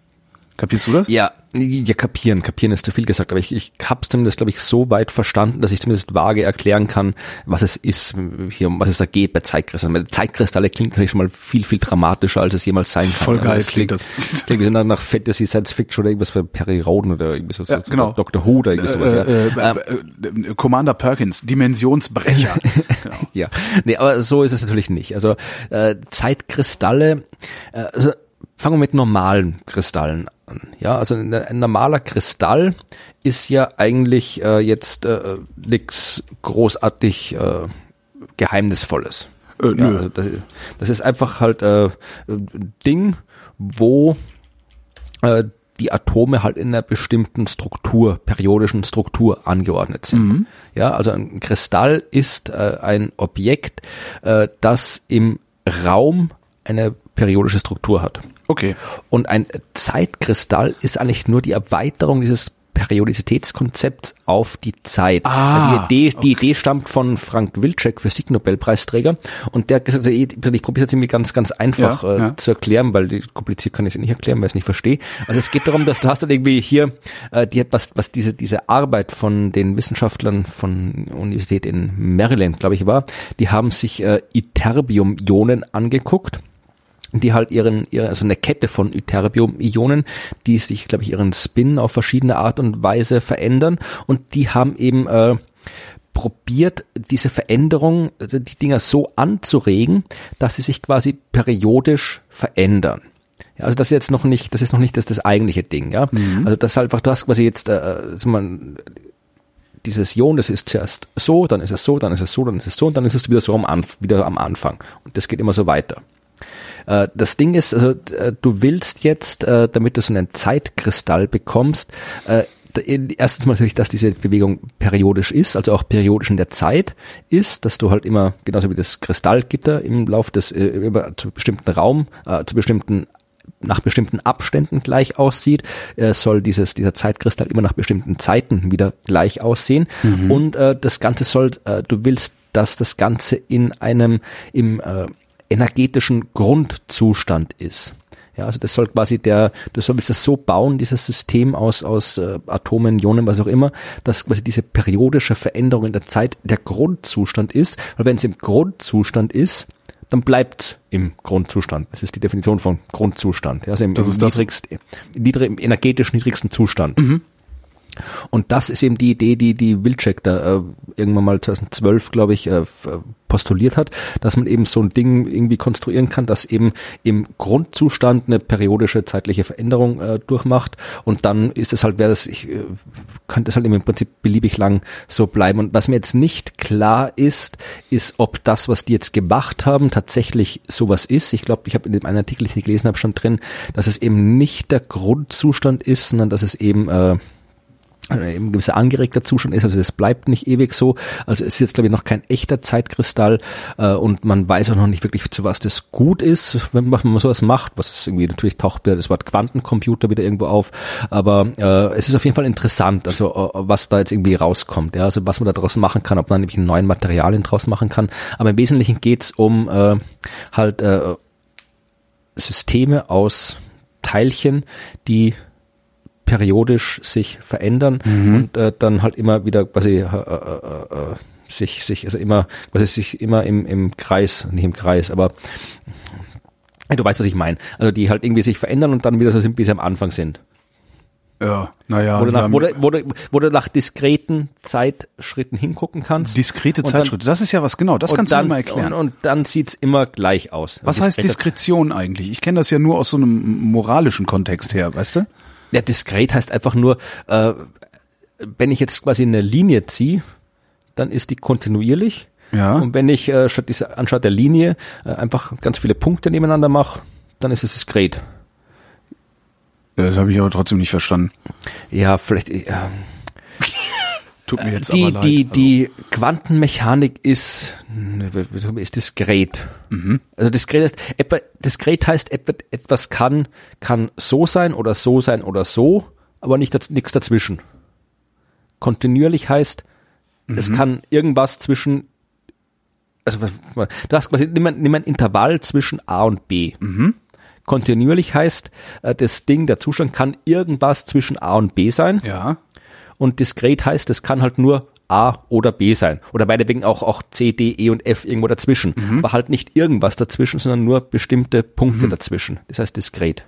Kapierst du das? Ja, ja, kapieren. Kapieren ist zu viel gesagt, aber ich, ich hab's zumindest, glaube ich, so weit verstanden, dass ich zumindest vage erklären kann, was es ist, hier, um was es da geht bei Zeitkristallen. Zeitkristalle klingt natürlich schon mal viel, viel dramatischer, als es jemals sein kann. Voll geil also, das klingt das. Klingt nach, nach Fantasy, Science Fiction oder irgendwas von Perry Roden oder irgendwie so, ja, so genau. Doktor Who oder irgendwas äh, sowas. Ja. Äh, äh, äh, Commander Perkins, Dimensionsbrecher. Genau. Ja, nee, aber so ist es natürlich nicht. Also äh, Zeitkristalle, äh, also, fangen wir mit normalen Kristallen an. Ja, also ein, ein normaler Kristall ist ja eigentlich äh, jetzt äh, nichts großartig äh, Geheimnisvolles. Äh, ja, also das, das ist einfach halt äh, ein Ding, wo äh, die Atome halt in einer bestimmten Struktur, periodischen Struktur angeordnet sind. Mhm. Ja, also ein Kristall ist äh, ein Objekt, äh, das im Raum eine periodische Struktur hat. Okay. Und ein Zeitkristall ist eigentlich nur die Erweiterung dieses Periodizitätskonzepts auf die Zeit. Ah, die Idee, okay. die Idee stammt von Frank Wilczek, Physik-Nobelpreisträger, und der hat gesagt, ich probiere es jetzt irgendwie ganz, ganz einfach ja, äh, ja. zu erklären, weil die, kompliziert kann ich es nicht erklären, weil ich es nicht verstehe. Also es geht darum, dass du hast dann irgendwie hier, äh, die, was, was diese, diese Arbeit von den Wissenschaftlern von Universität in Maryland, glaube ich, war, die haben sich äh, Ytterbium-Ionen angeguckt, die halt ihren, ihre, also eine Kette von Ytterbium-Ionen, die sich, glaube ich, ihren Spin auf verschiedene Art und Weise verändern, und die haben eben äh, probiert, diese Veränderung, die Dinger so anzuregen, dass sie sich quasi periodisch verändern. Ja, also das ist jetzt noch nicht, das ist noch nicht das, das eigentliche Ding, ja. Mhm. Also das ist halt einfach, du hast quasi jetzt, äh, so man, dieses Ion, das ist zuerst so, dann ist es so, dann ist es so, dann ist es so, und dann ist es wieder so am Anf- wieder am Anfang. Und das geht immer so weiter. Das Ding ist, also du willst jetzt, damit du so einen Zeitkristall bekommst, erstens mal natürlich, dass diese Bewegung periodisch ist, also auch periodisch in der Zeit ist, dass du halt immer, genauso wie das Kristallgitter im Lauf des, über, zu bestimmten Raum, äh, zu bestimmten nach bestimmten Abständen gleich aussieht, äh, soll dieses dieser Zeitkristall immer nach bestimmten Zeiten wieder gleich aussehen. Mhm. Und äh, das Ganze soll, äh, du willst, dass das Ganze in einem, im äh, energetischen Grundzustand ist. Ja, also das soll quasi der, du sollst das so bauen, dieses System aus aus äh, Atomen, Ionen, was auch immer, dass quasi diese periodische Veränderung in der Zeit der Grundzustand ist, weil wenn es im Grundzustand ist, dann bleibt's im Grundzustand. Das ist die Definition von Grundzustand. Ja, also im, das ist im, niedrigst, niedrig, im energetisch niedrigsten Zustand. Mhm. Und das ist eben die Idee, die die Wilczek da äh, irgendwann mal zweitausendzwölf, glaube ich, äh, postuliert hat, dass man eben so ein Ding irgendwie konstruieren kann, das eben im Grundzustand eine periodische zeitliche Veränderung äh, durchmacht, und dann ist es halt, wäre das, ich äh, könnte es halt im Prinzip beliebig lang so bleiben. Und was mir jetzt nicht klar ist, ist, ob das, was die jetzt gemacht haben, tatsächlich sowas ist. Ich glaube, ich habe in dem einen Artikel, den ich gelesen habe, schon drin, dass es eben nicht der Grundzustand ist, sondern dass es eben äh, ein gewisser angeregter Zustand ist, also das bleibt nicht ewig so, also es ist jetzt, glaube ich, noch kein echter Zeitkristall, äh, und man weiß auch noch nicht wirklich, zu was das gut ist, wenn man sowas macht, was ist irgendwie, natürlich taucht wieder das Wort Quantencomputer wieder irgendwo auf, aber äh, es ist auf jeden Fall interessant, also äh, was da jetzt irgendwie rauskommt, ja, also was man da draus machen kann, ob man nämlich einen neuen Materialien draus machen kann, aber im Wesentlichen geht's um äh, halt äh, Systeme aus Teilchen, die periodisch sich verändern, mhm. und äh, dann halt immer wieder quasi äh, äh, äh, sich sich also immer quasi sich immer im im Kreis, nicht im Kreis, aber du weißt, was ich meine. Also die halt irgendwie sich verändern und dann wieder so sind, bis sie am Anfang sind. Ja, naja. Wo du nach, wo du, wo du, wo du nach diskreten Zeitschritten hingucken kannst. Diskrete Zeitschritte, dann, das ist ja was, genau, das kannst dann, du mir mal erklären. Und, und dann sieht's immer gleich aus. Was heißt Diskretion eigentlich? Ich kenne das ja nur aus so einem moralischen Kontext her, weißt du? Ja, diskret heißt einfach nur, äh, wenn ich jetzt quasi eine Linie ziehe, dann ist die kontinuierlich. Ja. Und wenn ich äh, statt dieser, anstatt der Linie äh, einfach ganz viele Punkte nebeneinander mache, dann ist es diskret. Ja, das habe ich aber trotzdem nicht verstanden. Ja, vielleicht. Äh, Tut mir jetzt die, aber leid. Die, die Quantenmechanik ist, ist diskret. Mhm. Also diskret heißt, etwa, diskret heißt, etwas kann, kann so sein oder so sein oder so, aber nicht, nichts dazwischen. Kontinuierlich heißt, mhm. es kann irgendwas zwischen, also, du hast quasi, nimm ein, nimm ein Intervall zwischen A und B. Mhm. Kontinuierlich heißt, das Ding, der Zustand kann irgendwas zwischen A und B sein. Ja. Und diskret heißt, es kann halt nur A oder B sein. Oder meinetwegen auch, auch C, D, E und F irgendwo dazwischen. Mhm. Aber halt nicht irgendwas dazwischen, sondern nur bestimmte Punkte mhm. dazwischen. Das heißt diskret.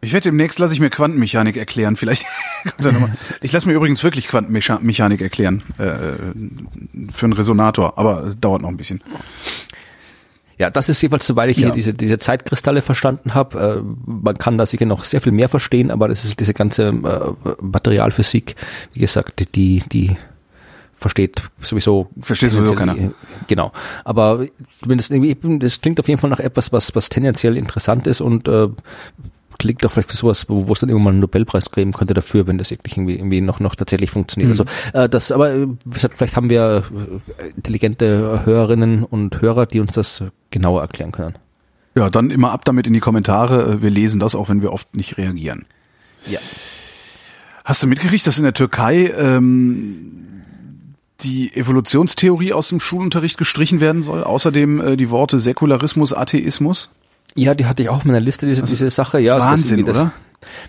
Ich werde demnächst, lasse ich mir Quantenmechanik erklären. Vielleicht kommt da nochmal. Ich lasse mir übrigens wirklich Quantenmechanik erklären. Äh, für einen Resonator. Aber dauert noch ein bisschen. Ja, das ist jedenfalls, soweit ich ja. hier diese, diese Zeitkristalle verstanden habe. Äh, man kann da sicher noch sehr viel mehr verstehen, aber das ist diese ganze äh, Materialphysik, wie gesagt, die, die versteht sowieso. Versteht sowieso keiner. Genau. Aber wenn das, irgendwie, das klingt auf jeden Fall nach etwas, was, was tendenziell interessant ist, und äh, klingt doch vielleicht für sowas, wo es dann irgendwann einen Nobelpreis geben könnte dafür, wenn das wirklich irgendwie, irgendwie noch, noch tatsächlich funktioniert. Mhm. Also äh, das, aber wie gesagt, vielleicht haben wir intelligente Hörerinnen und Hörer, die uns das genauer erklären können. Ja, dann immer ab damit in die Kommentare. Wir lesen das, auch wenn wir oft nicht reagieren. Ja. Hast du mitgekriegt, dass in der Türkei ähm, die Evolutionstheorie aus dem Schulunterricht gestrichen werden soll? Außerdem äh, die Worte Säkularismus, Atheismus? Ja, die hatte ich auch auf meiner Liste, diese, also, diese Sache. Ja, Wahnsinn, also das, oder?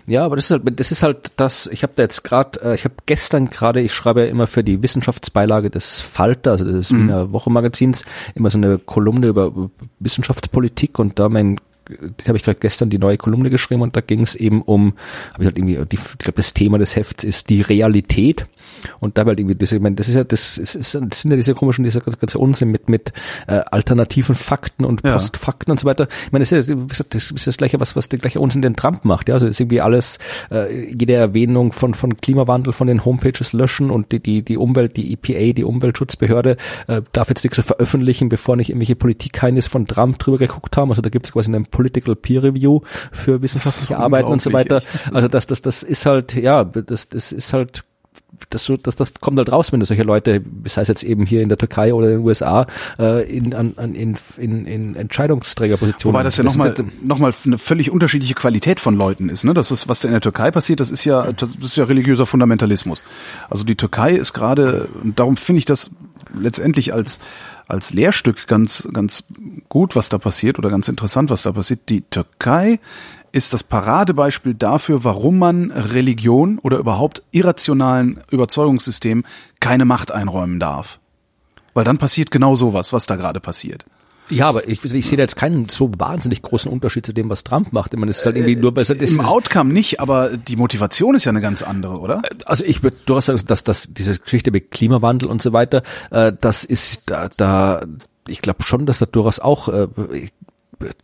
Ja, aber das ist halt, das ist halt das, ich habe da jetzt gerade, ich habe gestern gerade, ich schreibe ja immer für die Wissenschaftsbeilage des Falter, also des mhm. Wiener Wochenmagazins, immer so eine Kolumne über Wissenschaftspolitik, und da mein, habe ich gerade gestern die neue Kolumne geschrieben, und da ging es eben um, habe ich halt irgendwie, die, ich glaube das Thema des Hefts ist die Realität. Und dabei halt irgendwie, das, ich meine, das ist ja, das ist, das sind ja diese komischen, dieser ganze Unsinn mit mit äh, alternativen Fakten und ja. Postfakten und so weiter. Ich meine, das ist ja, das ist das gleiche, was was der gleiche Unsinn den Trump macht. Ja, also das ist irgendwie alles, äh, jede Erwähnung von von Klimawandel von den Homepages löschen, und die die die Umwelt, die E P A, die Umweltschutzbehörde äh, darf jetzt nichts veröffentlichen, bevor nicht irgendwelche Politikgeheimnisse von Trump drüber geguckt haben. Also da gibt es quasi einen Political Peer Review für wissenschaftliche Arbeiten und so weiter. Echt. Also das das das ist halt, ja, das das ist halt Das, das, das kommt halt raus, wenn du solche Leute, sei es jetzt eben hier in der Türkei oder in den U S A, in, an, in, in, in Entscheidungsträgerpositionen. Wobei das ja nochmal noch mal eine völlig unterschiedliche Qualität von Leuten ist, ne? Das ist, was da in der Türkei passiert, das ist ja, das ist ja religiöser Fundamentalismus. Also die Türkei ist gerade, und darum finde ich das letztendlich als, als Lehrstück ganz, ganz gut, was da passiert, oder ganz interessant, was da passiert. Die Türkei ist das Paradebeispiel dafür, warum man Religion oder überhaupt irrationalen Überzeugungssystemen keine Macht einräumen darf. Weil dann passiert genau sowas, was da gerade passiert. Ja, aber ich, ich sehe da jetzt keinen so wahnsinnig großen Unterschied zu dem, was Trump macht. Ich meine, es ist halt irgendwie nur besser. Im Outcome nicht, aber die Motivation ist ja eine ganz andere, oder? Also ich würde durchaus sagen, dass, dass diese Geschichte mit Klimawandel und so weiter, äh, das ist da, da ich glaube schon, dass da durchaus auch äh,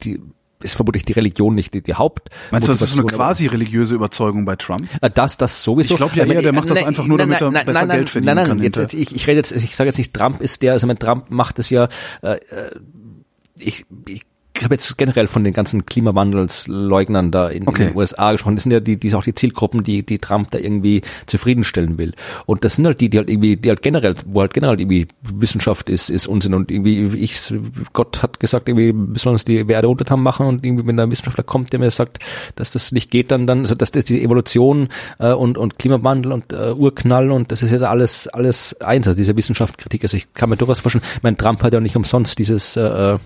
die ist vermutlich die Religion nicht die, die Haupt. Meinst du, das ist so eine quasi religiöse Überzeugung bei Trump? Das, das sowieso. Ich glaube ja eher, der macht das einfach nur, damit er besser Geld verdienen kann. Nein, nein, jetzt, ich, ich rede jetzt, ich sage jetzt nicht, Trump ist der, also mein Trump macht es ja, äh, ich, ich Ich habe jetzt generell von den ganzen Klimawandelleugnern da in, okay. in den U S A gesprochen. Das sind ja die, die auch die Zielgruppen, die die Trump da irgendwie zufriedenstellen will. Und das sind halt die, die halt irgendwie, die halt generell, wo halt generell irgendwie Wissenschaft ist, ist Unsinn, und irgendwie ich, Gott hat gesagt, irgendwie müssen wir uns die Erde untertan machen, und irgendwie wenn da ein Wissenschaftler kommt, der mir sagt, dass das nicht geht, dann dann, also dass das die Evolution äh, und und Klimawandel und äh, Urknall, und das ist ja da alles alles eins, also diese Wissenschaftskritik. Also ich kann mir durchaus vorstellen, mein Trump hat ja nicht umsonst dieses äh, äh,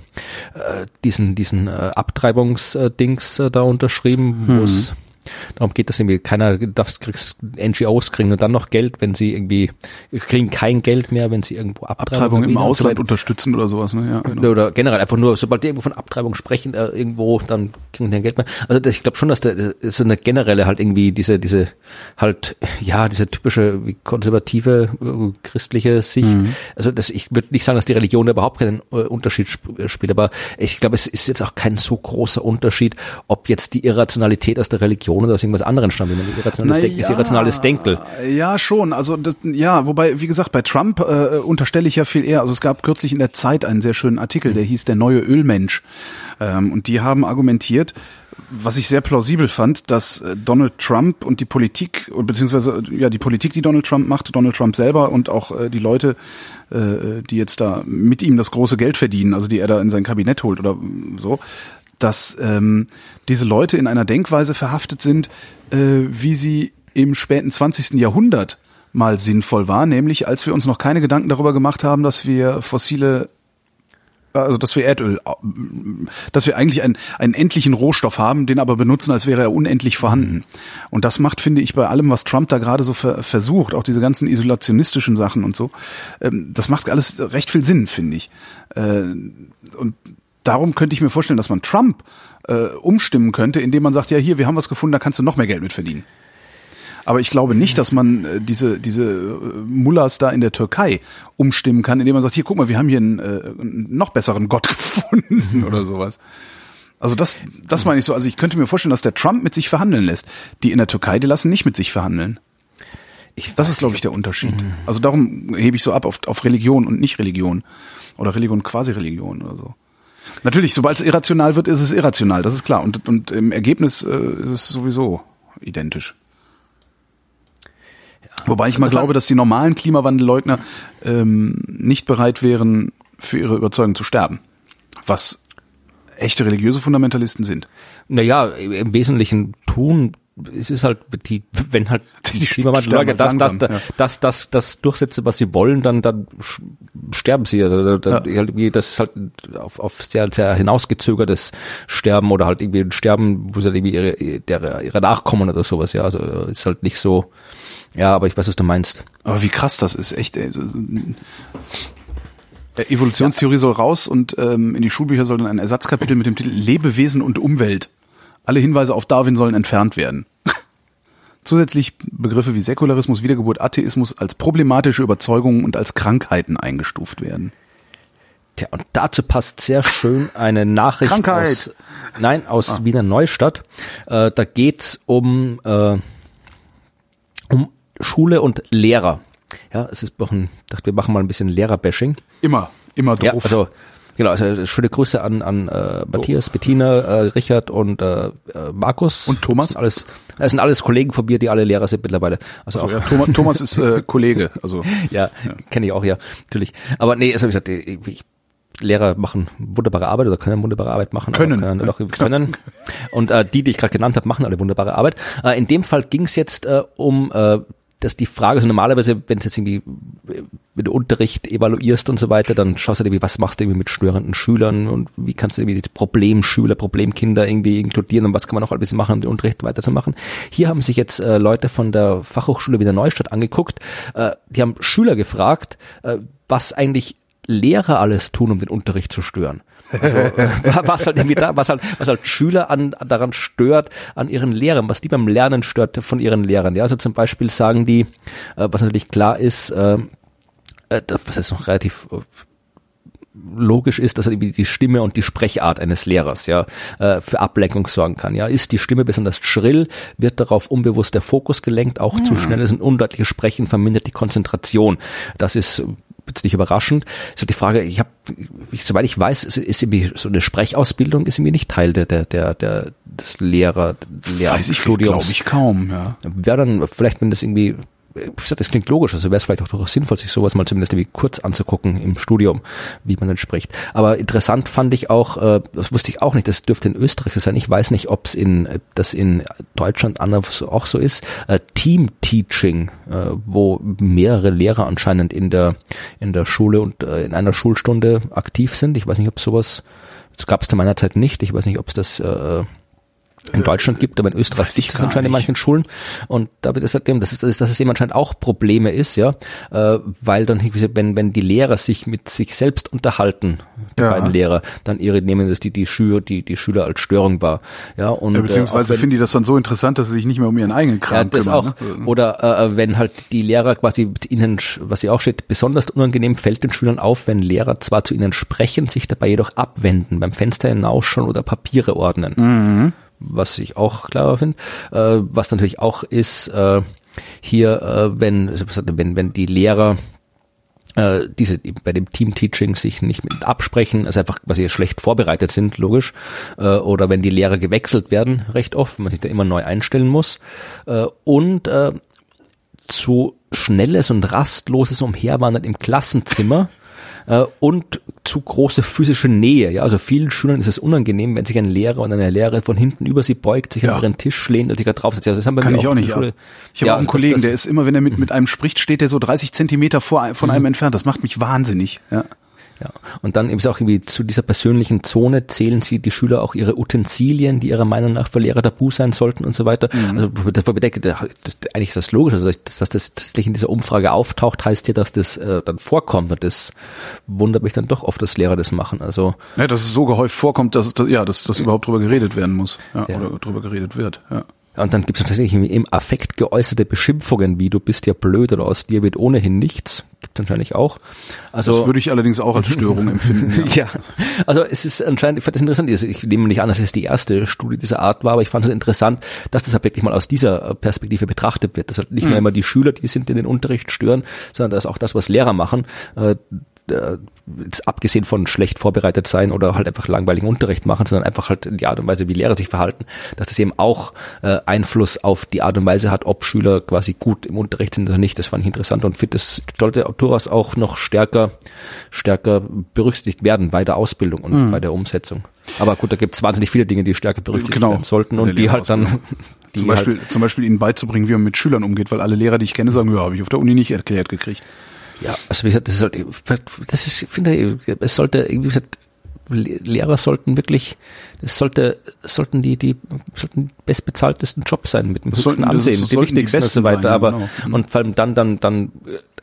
diese diesen, diesen äh, Abtreibungsdings äh, da unterschrieben, wo es hm. darum geht, dass irgendwie keiner, darfst, kriegst, N G Os kriegen und dann noch Geld, wenn sie irgendwie, kriegen kein Geld mehr, wenn sie irgendwo abtreiben. Abtreibung im Ausland unterstützen oder sowas, ne? Ja, genau. Oder generell einfach nur, sobald die irgendwo von Abtreibung sprechen, äh, irgendwo, dann kriegen die kein Geld mehr. Also ich glaube schon, dass da so eine generelle halt irgendwie diese, diese halt, ja, diese typische konservative, äh, christliche Sicht. Mhm. Also das, ich würde nicht sagen, dass die Religion da überhaupt keinen äh, Unterschied sp- spielt, aber ich glaube, es ist jetzt auch kein so großer Unterschied, ob jetzt die Irrationalität aus der Religion oder aus irgendwas anderem stammt, wie man irrationales, naja, Denken ist irrationales Denken. Ja, schon. Also das, ja, wobei, wie gesagt, bei Trump äh, unterstelle ich ja viel eher. Also es gab kürzlich in der Zeit einen sehr schönen Artikel, der hieß Der neue Ölmensch. Ähm, und die haben argumentiert, was ich sehr plausibel fand, dass Donald Trump und die Politik, beziehungsweise ja die Politik, die Donald Trump macht, Donald Trump selber und auch äh, die Leute, äh, die jetzt da mit ihm das große Geld verdienen, also die er da in sein Kabinett holt oder so, dass ähm, diese Leute in einer Denkweise verhaftet sind, äh, wie sie im späten zwanzigsten Jahrhundert mal sinnvoll war, nämlich als wir uns noch keine Gedanken darüber gemacht haben, dass wir fossile, also dass wir Erdöl, dass wir eigentlich einen, einen endlichen Rohstoff haben, den aber benutzen, als wäre er unendlich vorhanden. Und das macht, finde ich, bei allem, was Trump da gerade so ver- versucht, auch diese ganzen isolationistischen Sachen und so, ähm, das macht alles recht viel Sinn, finde ich. Äh, und darum könnte ich mir vorstellen, dass man Trump äh, umstimmen könnte, indem man sagt, ja hier, wir haben was gefunden, da kannst du noch mehr Geld mit verdienen. Aber ich glaube nicht, dass man äh, diese diese Mullahs da in der Türkei umstimmen kann, indem man sagt, hier, guck mal, wir haben hier einen, äh, einen noch besseren Gott gefunden oder sowas. Also das das meine ich so. Also ich könnte mir vorstellen, dass der Trump mit sich verhandeln lässt. Die in der Türkei, die lassen nicht mit sich verhandeln. Ich das ist, glaube ich, der Unterschied. Mhm. Also darum hebe ich so ab auf, auf Religion und Nicht-Religion. Oder Religion, Quasi-Religion oder so. Natürlich, sobald es irrational wird, ist es irrational, das ist klar. Und, und im Ergebnis äh, ist es sowieso identisch. Ja, wobei ich mal glaube, dass die normalen Klimawandelleugner ähm, nicht bereit wären, für ihre Überzeugung zu sterben. Was echte religiöse Fundamentalisten sind. Naja, im Wesentlichen tun... Es ist halt, die, wenn halt die, die Klimawandelleugner das, das, das, ja. das, das, das durchsetzen, was sie wollen, dann, dann sterben sie. Also, dann, ja. Das ist halt auf, auf sehr, sehr hinausgezögertes Sterben oder halt irgendwie ein Sterben, wo sie halt irgendwie ihre, der, ihre Nachkommen oder sowas, ja. Also, ist halt nicht so, ja, aber ich weiß, was du meinst. Aber wie krass das ist, echt, ey. Evolutionstheorie ja. soll raus und ähm, in die Schulbücher soll dann ein Ersatzkapitel mit dem Titel Lebewesen und Umwelt. Alle Hinweise auf Darwin sollen entfernt werden. Zusätzlich Begriffe wie Säkularismus, Wiedergeburt, Atheismus als problematische Überzeugungen und als Krankheiten eingestuft werden. Tja, und dazu passt sehr schön eine Nachricht Krankheit. aus nein aus ah. Wiener Neustadt. Äh, da geht's um äh, um Schule und Lehrer. Ja, es ist ein, dachte, wir machen mal ein bisschen Lehrerbashing. Immer, immer doof. Ja, also Genau, also schöne Grüße an an äh, Matthias, oh. Bettina, äh, Richard und äh, Markus. Und Thomas? Das sind alles, das sind alles Kollegen von mir, die alle Lehrer sind mittlerweile. Also, also auch, ja. Thomas, Thomas ist äh, Kollege. Also Ja, ja. kenne ich auch, ja, natürlich. Aber nee, also wie gesagt, ich, Lehrer machen wunderbare Arbeit oder können wunderbare Arbeit machen. Können. Können, doch, können. Und äh, die, die ich gerade genannt habe, machen alle wunderbare Arbeit. Äh, in dem Fall ging es jetzt äh, um... Äh, dass die Frage so normalerweise, wenn es jetzt irgendwie mit Unterricht evaluierst und so weiter, dann schaust du dir, was machst du irgendwie mit störenden Schülern und wie kannst du irgendwie die Problemschüler, Problemkinder irgendwie inkludieren und was kann man noch ein bisschen machen, um den Unterricht weiterzumachen. Hier haben sich jetzt äh, Leute von der Fachhochschule Wiener Neustadt angeguckt, äh, die haben Schüler gefragt, äh, was eigentlich Lehrer alles tun, um den Unterricht zu stören. Also, was halt irgendwie da, was halt, was halt Schüler an, daran stört, an ihren Lehrern, was die beim Lernen stört von ihren Lehrern. Ja, also zum Beispiel sagen die, was natürlich klar ist, was jetzt noch relativ logisch ist, dass irgendwie die Stimme und die Sprechart eines Lehrers, ja, für Ablenkung sorgen kann, ja. Ist die Stimme besonders schrill, wird darauf unbewusst der Fokus gelenkt, auch ja. zu schnelles und undeutliches Sprechen vermindert die Konzentration. Das ist jetzt nicht überraschend. So die Frage, ich habe, soweit ich weiß, ist, ist irgendwie so eine Sprechausbildung ist irgendwie nicht Teil der der der, der des Lehrer Lehrstudiums. Weiß ich, glaube ich kaum. Ja. Wäre dann vielleicht, wenn das irgendwie, ich sag, das klingt logisch, also wäre es vielleicht auch durchaus sinnvoll, sich sowas mal zumindest irgendwie kurz anzugucken im Studium, wie man dann spricht. Aber interessant fand ich auch, das wusste ich auch nicht, das dürfte in Österreich sein. Ich weiß nicht, ob es in das in Deutschland anders auch so ist. Team Teaching, wo mehrere Lehrer anscheinend in der in der Schule und in einer Schulstunde aktiv sind. Ich weiß nicht, ob sowas, das gab es zu meiner Zeit nicht. Ich weiß nicht, ob es das in Deutschland gibt, aber in Österreich gibt es anscheinend in manchen Schulen. Und da wird es seitdem, dass es, dass es eben anscheinend auch Probleme ist, ja, äh, weil dann, wenn, wenn die Lehrer sich mit sich selbst unterhalten, die ja. beiden Lehrer, dann ihre nehmen das die, die Schüler, die, die Schüler als Störung wahr, ja. Und, ja, beziehungsweise äh, wenn, finden die das dann so interessant, dass sie sich nicht mehr um ihren eigenen Kram ja, das kümmern. Auch. Ne? Oder, äh, wenn halt die Lehrer quasi ihnen, was hier auch steht, besonders unangenehm fällt den Schülern auf, wenn Lehrer zwar zu ihnen sprechen, sich dabei jedoch abwenden, beim Fenster hinausschauen oder Papiere ordnen. Mhm. Was ich auch klarer finde, äh, was natürlich auch ist, äh, hier, äh, wenn, wenn, wenn die Lehrer, äh, diese, bei dem Team-Teaching sich nicht mit absprechen, also einfach, was sie schlecht vorbereitet sind, logisch, äh, oder wenn die Lehrer gewechselt werden, recht oft, man sich da immer neu einstellen muss, äh, und, äh, zu schnelles und rastloses Umherwandern im Klassenzimmer, und zu große physische Nähe. Ja, also vielen Schülern ist es unangenehm, wenn sich ein Lehrer und eine Lehrerin von hinten über sie beugt, sich ja. an ihren Tisch lehnt und sich da drauf sitzt. Also das haben wir Kann ich auch nicht. Ja. Ich habe ja, auch einen das, Kollegen, das, der ist immer, wenn er mit mit einem spricht, steht der so dreißig Zentimeter vor von einem mhm. entfernt. Das macht mich wahnsinnig. Ja. Ja, und dann eben auch irgendwie zu dieser persönlichen Zone zählen sie die Schüler auch ihre Utensilien, die ihrer Meinung nach für Lehrer tabu sein sollten und so weiter. Mhm. Also das, das, eigentlich ist das logisch, also dass das tatsächlich in dieser Umfrage auftaucht, heißt ja, dass das äh, dann vorkommt und das wundert mich dann doch oft, dass Lehrer das machen. Also ja, dass es so gehäuft vorkommt, dass das ja, dass das überhaupt drüber geredet werden muss ja, ja. oder drüber geredet wird. Ja. Und dann gibt es tatsächlich im Affekt geäußerte Beschimpfungen, wie du bist ja blöd oder aus dir wird ohnehin nichts. Gibt es wahrscheinlich auch. Also, das würde ich allerdings auch als Störung empfinden. Ja. ja, also es ist anscheinend, ich fand das interessant, ich nehme nicht an, dass es die erste Studie dieser Art war, aber ich fand es interessant, dass das halt wirklich mal aus dieser Perspektive betrachtet wird. Dass halt nicht mhm. nur immer die Schüler, die sind, die den Unterricht stören, sondern dass auch das, was Lehrer machen, äh, jetzt abgesehen von schlecht vorbereitet sein oder halt einfach langweiligen Unterricht machen, sondern einfach halt die Art und Weise, wie Lehrer sich verhalten, dass das eben auch äh, Einfluss auf die Art und Weise hat, ob Schüler quasi gut im Unterricht sind oder nicht. Das fand ich interessant und finde, das sollte durchaus auch noch stärker, stärker berücksichtigt werden bei der Ausbildung und mhm. bei der Umsetzung. Aber gut, da gibt es wahnsinnig viele Dinge, die stärker berücksichtigt genau. werden sollten und die halt dann... Die zum, Beispiel, halt zum Beispiel ihnen beizubringen, wie man mit Schülern umgeht, weil alle Lehrer, die ich kenne, sagen, ja, habe ich auf der Uni nicht erklärt gekriegt. Ja, also wie gesagt, das ist halt, das ist, finde ich, es sollte irgendwie gesagt, Lehrer sollten wirklich, es sollte, sollten die, die, sollten bestbezahltesten Job sein mit dem das höchsten sollten, Ansehen, das, das die wichtigsten und so weiter, sein, aber, genau. und vor allem dann, dann, dann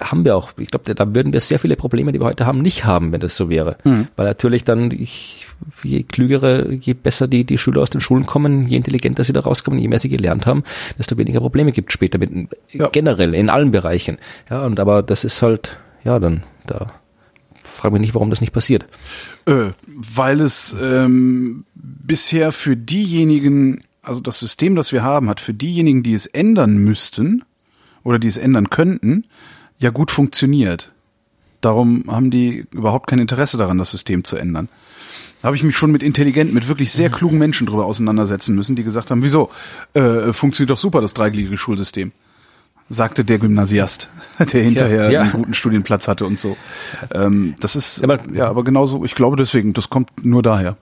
haben wir auch, ich glaube, da würden wir sehr viele Probleme, die wir heute haben, nicht haben, wenn das so wäre, mhm. weil natürlich dann, ich, je klügere, je besser die, die Schüler aus den Schulen kommen, je intelligenter sie da rauskommen, je mehr sie gelernt haben, desto weniger Probleme gibt es später mit, ja. generell, in allen Bereichen, ja, und aber das ist halt, ja, dann, da, frage mich nicht, warum das nicht passiert. Äh, weil es ähm, bisher für diejenigen, also das System, das wir haben, hat für diejenigen, die es ändern müssten oder die es ändern könnten, ja gut funktioniert. Darum haben die überhaupt kein Interesse daran, das System zu ändern. Da habe ich mich schon mit intelligenten, mit wirklich sehr klugen Menschen drüber auseinandersetzen müssen, die gesagt haben, wieso? Äh, funktioniert doch super, das dreigliedrige Schulsystem. Sagte der Gymnasiast, der hinterher ja, ja. einen guten Studienplatz hatte und so. Ähm, das ist, aber, ja, aber genauso, ich glaube deswegen, das kommt nur daher.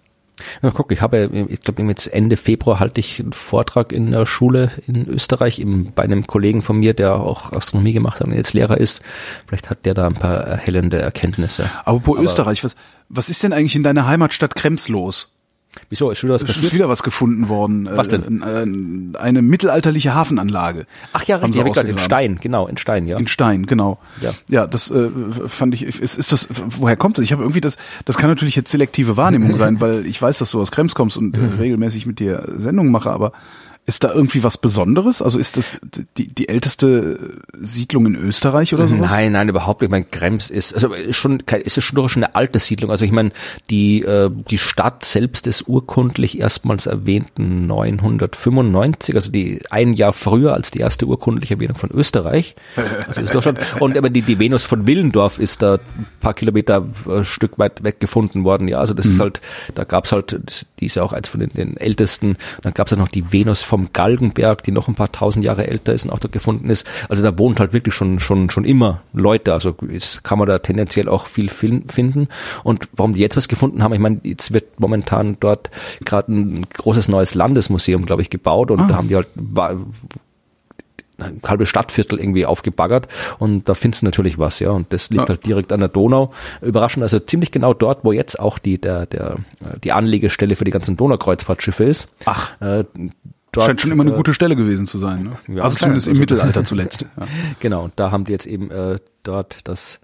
Na, guck, ich habe, ich glaube, jetzt Ende Februar halte ich einen Vortrag in einer Schule in Österreich, im, bei einem Kollegen von mir, der auch Astronomie gemacht hat und jetzt Lehrer ist. Vielleicht hat der da ein paar erhellende Erkenntnisse. Apropos aber, Österreich, was, was ist denn eigentlich in deiner Heimatstadt Krems los? Wieso? Ist wieder was, ist wieder was gefunden worden. Was denn? Eine mittelalterliche Hafenanlage. Ach ja, richtig. Ich in Stein, genau, in Stein, ja. In Stein, genau. Ja, ja das äh, fand ich, ist, ist das, woher kommt das? Ich habe irgendwie das, das kann natürlich jetzt selektive Wahrnehmung sein, weil ich weiß, dass du aus Krems kommst und äh, regelmäßig mit dir Sendungen mache, aber ist da irgendwie was Besonderes? Also ist das die, die älteste Siedlung in Österreich oder sowas? Nein, nein, überhaupt nicht. Ich meine, Krems ist, also ist schon, ist es schon durchaus eine alte Siedlung. Also ich meine, die, die Stadt selbst ist urkundlich erstmals erwähnt neunzehnhundertfünfundneunzig, also die ein Jahr früher als die erste urkundliche Erwähnung von Österreich. Also ist doch schon, und aber die, die Venus von Willendorf ist da ein paar Kilometer ein Stück weit weg gefunden worden. Ja, also das mhm. ist halt, da gab's halt, die ist ja auch eins von den, den ältesten. Und dann gab's ja noch die Venus von vom Galgenberg, die noch ein paar tausend Jahre älter ist und auch dort gefunden ist. Also da wohnt halt wirklich schon schon schon immer Leute. Also ist, kann man da tendenziell auch viel finden. Und warum die jetzt was gefunden haben, ich meine, jetzt wird momentan dort gerade ein großes neues Landesmuseum, glaube ich, gebaut und ah. da haben die halt ein halbes Stadtviertel irgendwie aufgebaggert und da findest du natürlich was, ja, und das liegt ja. halt direkt an der Donau. Überraschend, also ziemlich genau dort, wo jetzt auch die der der die Anlegestelle für die ganzen Donaukreuzfahrtschiffe ist. Ach. Äh, Dort, scheint schon immer eine äh, gute Stelle gewesen zu sein, ne? Ja, also klar, zumindest also im Mittelalter zuletzt. Ja. Genau, und da haben die jetzt eben äh, dort das,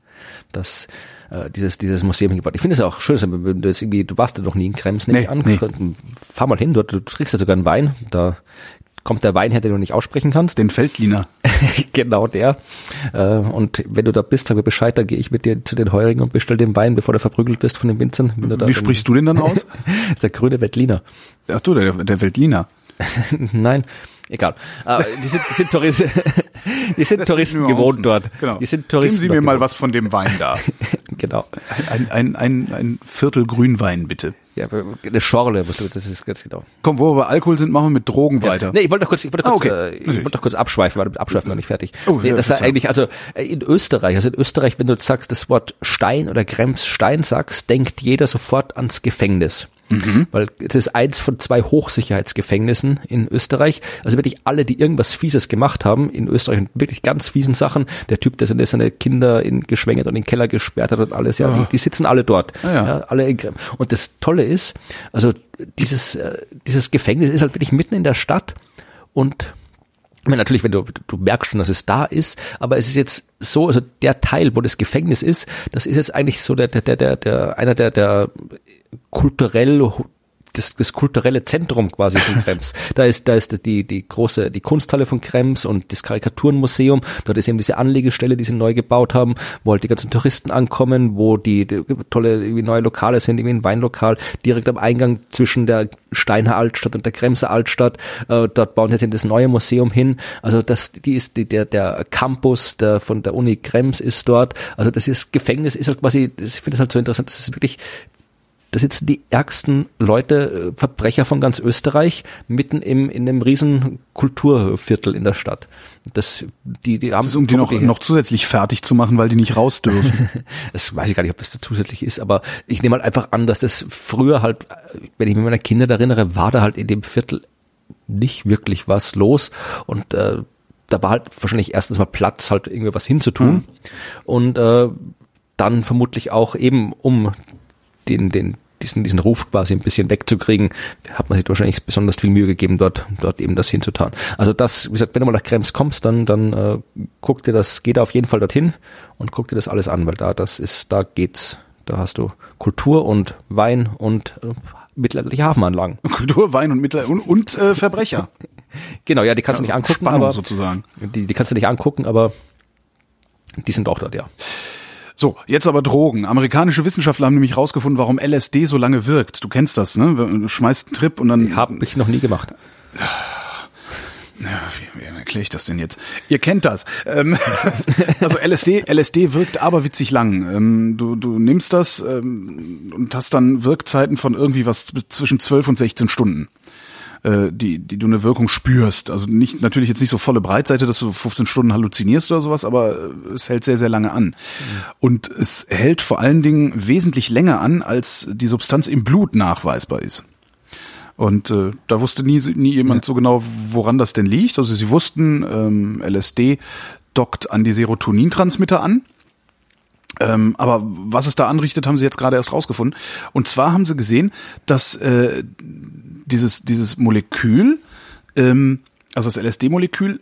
das, äh, dieses, dieses Museum gebaut. Ich finde es auch schön, wenn du jetzt irgendwie, du warst ja noch nie in Krems, nicht nee, an, nee. Fahr mal hin, dort, du kriegst ja sogar einen Wein, da kommt der Wein her, den du nicht aussprechen kannst. Den Feldliner. Genau, der. Und wenn du da bist, sag mir Bescheid, dann gehe ich mit dir zu den Heurigen und bestell den Wein, bevor du verprügelt wirst von den Winzern. Wie sprichst du den dann aus? Das ist der grüne Veltliner. Ach du, der, der Veltliner. Nein, egal. Uh, die sind, die sind, Tourist, die sind Touristen gewohnt dort. Genau. Die sind Touristen. Geben Sie mir mal gewohnt. Was von dem Wein da. Genau. Ein, ein, ein, ein Viertel Grünwein, bitte. Ja, eine Schorle, das ist ganz genau. Komm, wo wir bei Alkohol sind, machen wir mit Drogen ja. weiter. Nee, ich wollte doch kurz, ich wollte doch ah, kurz, okay. ich wollte doch kurz abschweifen, weil mit Abschweifen noch nicht fertig. Oh, nee, das ist eigentlich, also, in Österreich, also in Österreich, wenn du sagst, das Wort Stein oder Kremsstein sagst, denkt jeder sofort ans Gefängnis. Mhm. Weil es ist eins von zwei Hochsicherheitsgefängnissen in Österreich. Also wirklich alle, die irgendwas Fieses gemacht haben in Österreich, wirklich ganz fiesen Sachen. Der Typ, der seine Kinder in, geschwängert und in den Keller gesperrt hat und alles, ja, ja. Die, die sitzen alle dort. Ja, ja. Ja, alle in Krems. Und das Tolle ist, also dieses, äh, dieses Gefängnis ist halt wirklich mitten in der Stadt und ich meine, natürlich, wenn du, du merkst schon, dass es da ist, aber es ist jetzt so, also der Teil, wo das Gefängnis ist, das ist jetzt eigentlich so der, der, der, der, einer der, der kulturell das, das kulturelle Zentrum quasi von Krems. Da ist da ist die die große die Kunsthalle von Krems und das Karikaturenmuseum. Dort ist eben diese Anlegestelle, die sie neu gebaut haben, wo halt die ganzen Touristen ankommen, wo die, die tolle irgendwie neue Lokale sind, irgendwie ein Weinlokal direkt am Eingang zwischen der Steiner Altstadt und der Kremser Altstadt. Äh, dort bauen jetzt eben das neue Museum hin. Also das die ist die, der der Campus der von der Uni Krems ist dort. Also das ist Gefängnis ist halt quasi. Ich finde das halt so interessant. Das ist wirklich Da sitzen die ärgsten Leute, Verbrecher von ganz Österreich, mitten im in einem riesen Kulturviertel in der Stadt. Das, die, die haben das ist, um die noch, noch zusätzlich fertig zu machen, weil die nicht raus dürfen. Das weiß ich gar nicht, ob das da zusätzlich ist, aber ich nehme halt einfach an, dass das früher halt, wenn ich mich meiner Kinder erinnere, war da halt in dem Viertel nicht wirklich was los und äh, da war halt wahrscheinlich erstens mal Platz, halt irgendwie was hinzutun mhm. und äh, dann vermutlich auch eben um den, den, diesen, diesen Ruf quasi ein bisschen wegzukriegen, hat man sich wahrscheinlich besonders viel Mühe gegeben, dort, dort eben das hinzutan. Also das, wie gesagt, wenn du mal nach Krems kommst, dann, dann, äh, guck dir das, geh da auf jeden Fall dorthin und guck dir das alles an, weil da, das ist, da geht's, da hast du Kultur und Wein und äh, mittelalterliche Hafenanlagen. Kultur, Wein und Mittelalter und, und äh, Verbrecher. Genau, ja, die kannst ja, du nicht angucken, Spannung aber, sozusagen. Die, die kannst du nicht angucken, aber die sind auch dort, ja. So, jetzt aber Drogen. Amerikanische Wissenschaftler haben nämlich rausgefunden, warum L S D so lange wirkt. Du kennst das, ne? Du schmeißt einen Trip und dann... Hab ich noch nie gemacht. Ja, wie, wie erkläre ich das denn jetzt? Ihr kennt das. Ähm, also L S D, L S D wirkt aberwitzig lang. Ähm, du, du nimmst das ähm, und hast dann Wirkzeiten von irgendwie was zwischen zwölf und sechzehn Stunden. Die, die du eine Wirkung spürst. Also nicht natürlich jetzt nicht so volle Breitseite, dass du fünfzehn Stunden halluzinierst oder sowas, aber es hält sehr, sehr lange an. Mhm. Und es hält vor allen Dingen wesentlich länger an, als die Substanz im Blut nachweisbar ist. Und äh, da wusste nie, nie jemand ja. so genau, woran das denn liegt. Also sie wussten, ähm, L S D dockt an die Serotonintransmitter an. Ähm, aber was es da anrichtet, haben sie jetzt gerade erst rausgefunden. Und zwar haben sie gesehen, dass äh, dieses dieses Molekül, ähm, also das L S D-Molekül,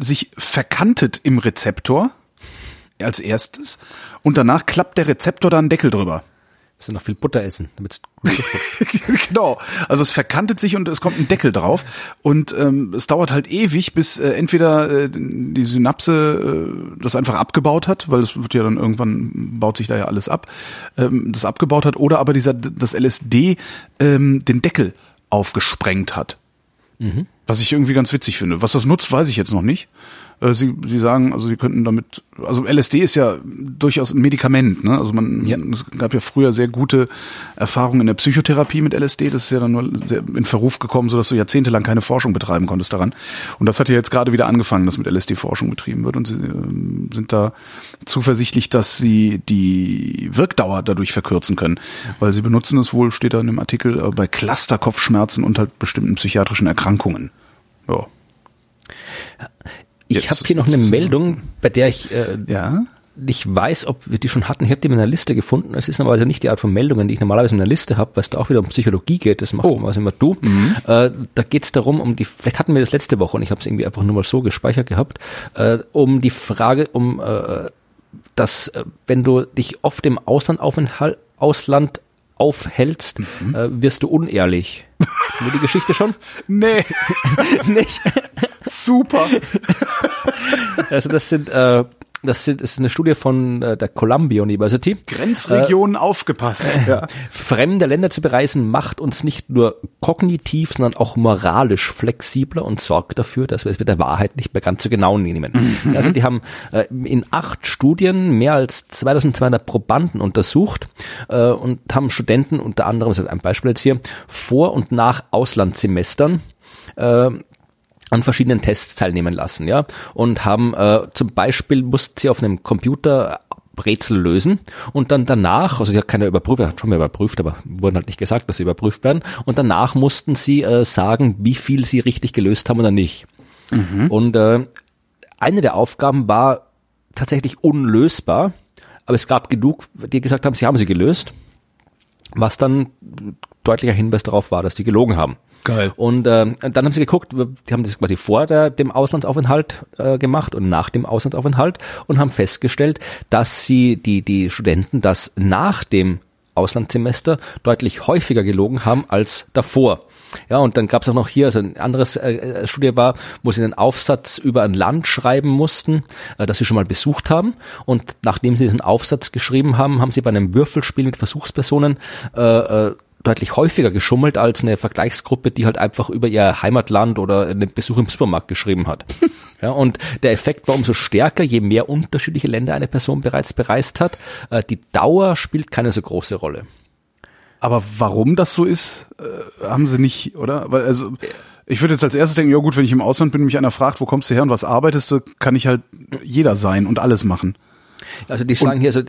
sich verkantet im Rezeptor als erstes und danach klappt der Rezeptor da einen Deckel drüber. Müssen noch viel Butter essen, damit es genau, also es verkantet sich und es kommt ein Deckel drauf und ähm, es dauert halt ewig, bis äh, entweder äh, die Synapse äh, das einfach abgebaut hat, weil es wird ja dann irgendwann, baut sich da ja alles ab, ähm, das abgebaut hat oder aber dieser das L S D ähm, den Deckel aufgesprengt hat. Mhm. Was ich irgendwie ganz witzig finde. Was das nutzt, weiß ich jetzt noch nicht. Sie, sie sagen, also sie könnten damit, also L S D ist ja durchaus ein Medikament, ne? Also man, ja. es gab ja früher sehr gute Erfahrungen in der Psychotherapie mit L S D. Das ist ja dann nur sehr in Verruf gekommen, sodass du jahrzehntelang keine Forschung betreiben konntest daran. Und das hat ja jetzt gerade wieder angefangen, dass mit L S D Forschung betrieben wird. Und sie äh, sind da zuversichtlich, dass sie die Wirkdauer dadurch verkürzen können. Weil sie benutzen es wohl, steht da in dem Artikel, äh, bei Clusterkopfschmerzen und halt bestimmten psychiatrischen Erkrankungen. Ja. Ich habe hier noch eine Meldung, bei der ich äh, ja? nicht weiß, ob wir die schon hatten. Ich habe die in einer Liste gefunden. Es ist normalerweise nicht die Art von Meldungen, die ich normalerweise in einer Liste habe, weil es da auch wieder um Psychologie geht. Das machst oh. du immer du. Mhm. Äh, da geht es darum, um die. Vielleicht hatten wir das letzte Woche und ich habe es irgendwie einfach nur mal so gespeichert gehabt, äh, um die Frage, um äh, dass äh, wenn du dich oft im Ausland, aufenthal- Ausland aufhältst, mhm. äh, wirst du unehrlich. Nur die Geschichte schon? Nee. Nicht? Super. Also das sind, äh, das sind, das ist eine Studie von äh, der Columbia University. Grenzregionen äh, aufgepasst. Äh, ja. Fremde Länder zu bereisen macht uns nicht nur kognitiv, sondern auch moralisch flexibler und sorgt dafür, dass wir es mit der Wahrheit nicht mehr ganz so genau nehmen. Mhm. Also die haben äh, in acht Studien mehr als zweitausendzweihundert Probanden untersucht äh, und haben Studenten unter anderem, das ist ein Beispiel jetzt hier, vor und nach Auslandssemestern äh, an verschiedenen Tests teilnehmen lassen, ja, und haben äh, zum Beispiel mussten sie auf einem Computer Rätsel lösen und dann danach, also sie hat keiner überprüft, hat schon mal überprüft, aber wurden halt nicht gesagt, dass sie überprüft werden und danach mussten sie äh, sagen, wie viel sie richtig gelöst haben oder nicht. Mhm. Und äh, eine der Aufgaben war tatsächlich unlösbar, aber es gab genug, die gesagt haben, sie haben sie gelöst, was dann deutlicher Hinweis darauf war, dass sie gelogen haben. Geil. Und äh, dann haben sie geguckt, die haben das quasi vor der, dem Auslandsaufenthalt äh, gemacht und nach dem Auslandsaufenthalt und haben festgestellt, dass sie die die Studenten das nach dem Auslandssemester deutlich häufiger gelogen haben als davor. Ja, und dann gab es auch noch hier, also ein anderes äh, Studie war, wo sie einen Aufsatz über ein Land schreiben mussten, äh, das sie schon mal besucht haben. Und nachdem sie diesen Aufsatz geschrieben haben, haben sie bei einem Würfelspiel mit Versuchspersonen äh, äh, deutlich häufiger geschummelt als eine Vergleichsgruppe, die halt einfach über ihr Heimatland oder einen Besuch im Supermarkt geschrieben hat. Ja, und der Effekt war umso stärker, je mehr unterschiedliche Länder eine Person bereits bereist hat. Äh, die Dauer spielt keine so große Rolle. Aber warum das so ist, äh, haben sie nicht, oder? Weil also ich würde jetzt als erstes denken, ja gut, wenn ich im Ausland bin und mich einer fragt, wo kommst du her und was arbeitest du, kann ich halt jeder sein und alles machen. Also die sagen und, hier so,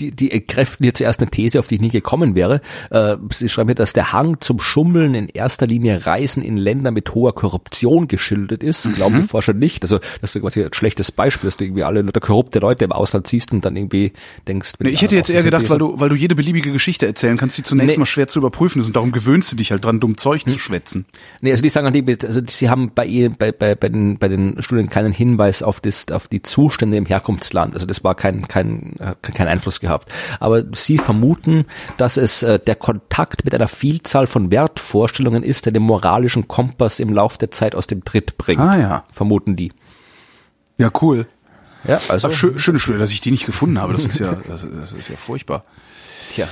die, die entkräften hier zuerst eine These, auf die ich nie gekommen wäre. Äh, sie schreiben hier, dass der Hang zum Schummeln in erster Linie Reisen in Länder mit hoher Korruption geschildert ist. Mhm. Glauben die Forscher nicht. Also das ist quasi ein schlechtes Beispiel, dass du irgendwie alle korrupte Leute im Ausland siehst und dann irgendwie denkst... Nee, ich hätte jetzt eher gedacht, weil du weil du jede beliebige Geschichte erzählen kannst, die zunächst nee. mal schwer zu überprüfen ist und darum gewöhnst du dich halt dran, dumm Zeug hm. zu schwätzen. Nee, also die sagen, also sie haben bei, bei, bei, bei, den, bei den Studien keinen Hinweis auf, das, auf die Zustände im Herkunftsland. Also das war kein, kein, kein Einfluss gehabt. Gehabt. Aber sie vermuten, dass es äh, der Kontakt mit einer Vielzahl von Wertvorstellungen ist, der den moralischen Kompass im Lauf der Zeit aus dem Tritt bringt. Ah ja. Vermuten die. Ja, cool. Ja, also. Ach, schön, schöne Schule, dass ich die nicht gefunden habe. Das ist ja, das, das ist ja furchtbar. Tja.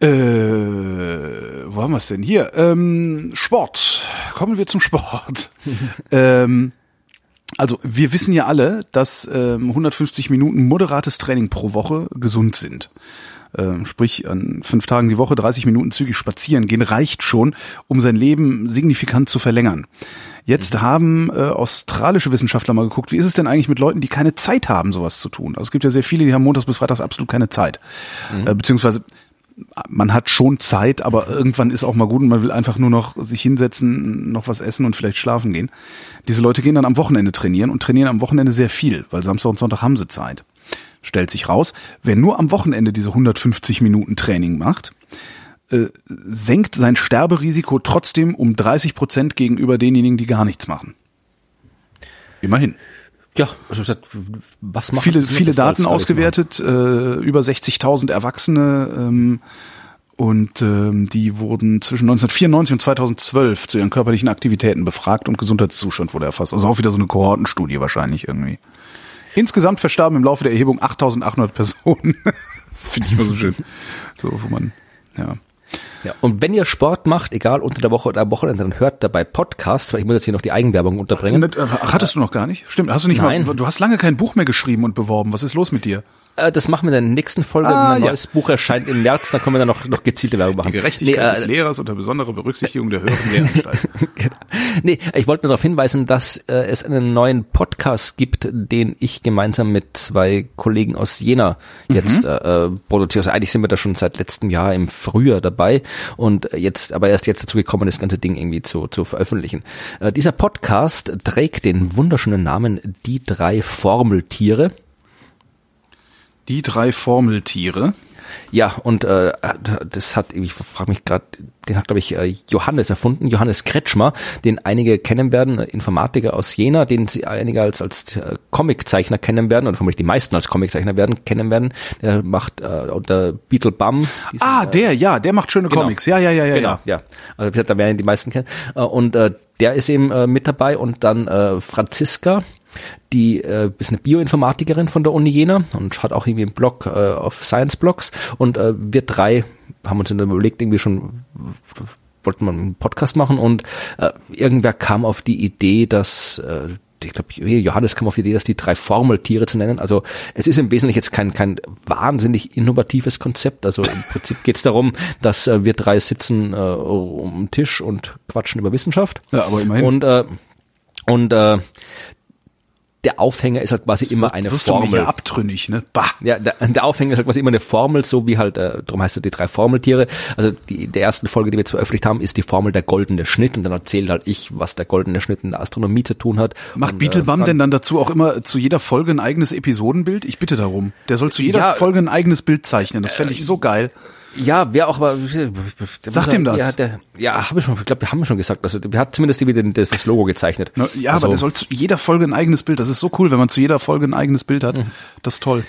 Äh, wo haben wir es denn? Hier, ähm, Sport. Kommen wir zum Sport. ähm, Also wir wissen ja alle, dass ähm, hundertfünfzig Minuten moderates Training pro Woche gesund sind. Ähm, sprich, an fünf Tagen die Woche dreißig Minuten zügig spazieren gehen reicht schon, um sein Leben signifikant zu verlängern. Jetzt mhm. haben äh, australische Wissenschaftler mal geguckt, wie ist es denn eigentlich mit Leuten, die keine Zeit haben, sowas zu tun? Also es gibt ja sehr viele, die haben montags bis freitags absolut keine Zeit. Mhm. Äh, beziehungsweise man hat schon Zeit, aber irgendwann ist auch mal gut und man will einfach nur noch sich hinsetzen, noch was essen und vielleicht schlafen gehen. Diese Leute gehen dann am Wochenende trainieren und trainieren am Wochenende sehr viel, weil Samstag und Sonntag haben sie Zeit. Stellt sich raus, wer nur am Wochenende diese hundertfünfzig Minuten Training macht, äh, senkt sein Sterberisiko trotzdem um dreißig Prozent gegenüber denjenigen, die gar nichts machen. Immerhin. Ja, also was machen viele, viele Daten ausgewertet, äh, über sechzigtausend Erwachsene ähm, und ähm, die wurden zwischen neunzehnhundertvierundneunzig und zweitausendzwölf zu ihren körperlichen Aktivitäten befragt und Gesundheitszustand wurde erfasst. Also auch wieder so eine Kohortenstudie wahrscheinlich irgendwie. Insgesamt verstarben im Laufe der Erhebung achttausendachthundert Personen. Das finde ich immer so schön. So, wo man, ja. Ja, und wenn ihr Sport macht, egal unter der Woche oder am Wochenende, dann hört dabei Podcasts, weil ich muss jetzt hier noch die Eigenwerbung unterbringen. Ach, hattest du noch gar nicht? Stimmt, hast du nicht Nein. mal, du hast lange kein Buch mehr geschrieben und beworben. Was ist los mit dir? Das machen wir in der nächsten Folge, ah, wenn mein ja. neues Buch erscheint im März, dann können wir dann noch, noch gezielte Werbung machen. Die Gerechtigkeit nee, äh, des Lehrers unter besonderer Berücksichtigung der höheren Lehranstalten. Nee, ich wollte nur darauf hinweisen, dass äh, es einen neuen Podcast gibt, den ich gemeinsam mit zwei Kollegen aus Jena jetzt mhm. äh, produziere. Also eigentlich sind wir da schon seit letztem Jahr im Frühjahr dabei und jetzt, aber erst jetzt dazu gekommen, das ganze Ding irgendwie zu, zu veröffentlichen. Äh, dieser Podcast trägt den wunderschönen Namen Die drei Formeltiere. Die drei Formeltiere. Ja, und äh, das hat, ich frage mich gerade, den hat, glaube ich, Johannes erfunden, Johannes Kretschmer, den einige kennen werden, Informatiker aus Jena, den sie einige als als Comiczeichner kennen werden, oder vermutlich die meisten als Comiczeichner werden, kennen werden. Der macht äh, unter Beetle Bum. Diesen, ah, der, äh, ja, der macht schöne genau. Comics. Ja, ja, ja, ja. Genau, ja. ja. Also wie gesagt, da werden die meisten kennen. Und äh, der ist eben äh, mit dabei und dann äh, Franziska. Die äh, ist eine Bioinformatikerin von der Uni Jena und hat auch irgendwie einen Blog äh, auf Science Blogs und äh, wir drei haben uns überlegt, irgendwie schon wollten wir einen Podcast machen und äh, irgendwer kam auf die Idee, dass äh, ich glaube, Johannes kam auf die Idee, dass die drei Formeltiere zu nennen. Also es ist im Wesentlichen jetzt kein kein wahnsinnig innovatives Konzept. Also im Prinzip geht es darum, dass äh, wir drei sitzen äh, um den Tisch und quatschen über Wissenschaft. Ja, aber immerhin. Und äh, und äh, der Aufhänger ist halt quasi das immer eine Formel. Du mir abtrünnig, ne? Bah. Ja, der, der Aufhänger ist halt quasi immer eine Formel, so wie halt, äh, darum heißt es die drei Formeltiere. Also die der ersten Folge, die wir jetzt veröffentlicht haben, ist die Formel der goldene Schnitt und dann erzählt halt ich, was der goldene Schnitt in der Astronomie zu tun hat. Macht Beetle Bum äh, denn dann dazu auch immer zu jeder Folge ein eigenes Episodenbild? Ich bitte darum. Der soll zu jeder ja, Folge ein eigenes Bild zeichnen. Das fände ich äh, so geil. Ja, wer auch aber... Sag dem das. Ja, der, ja hab ich schon, ich glaube, wir haben schon gesagt. Also, wir hat zumindest die, das, das Logo gezeichnet. Na, ja, also, aber der soll zu jeder Folge ein eigenes Bild. Das ist so cool, wenn man zu jeder Folge ein eigenes Bild hat. Mhm. Das ist toll.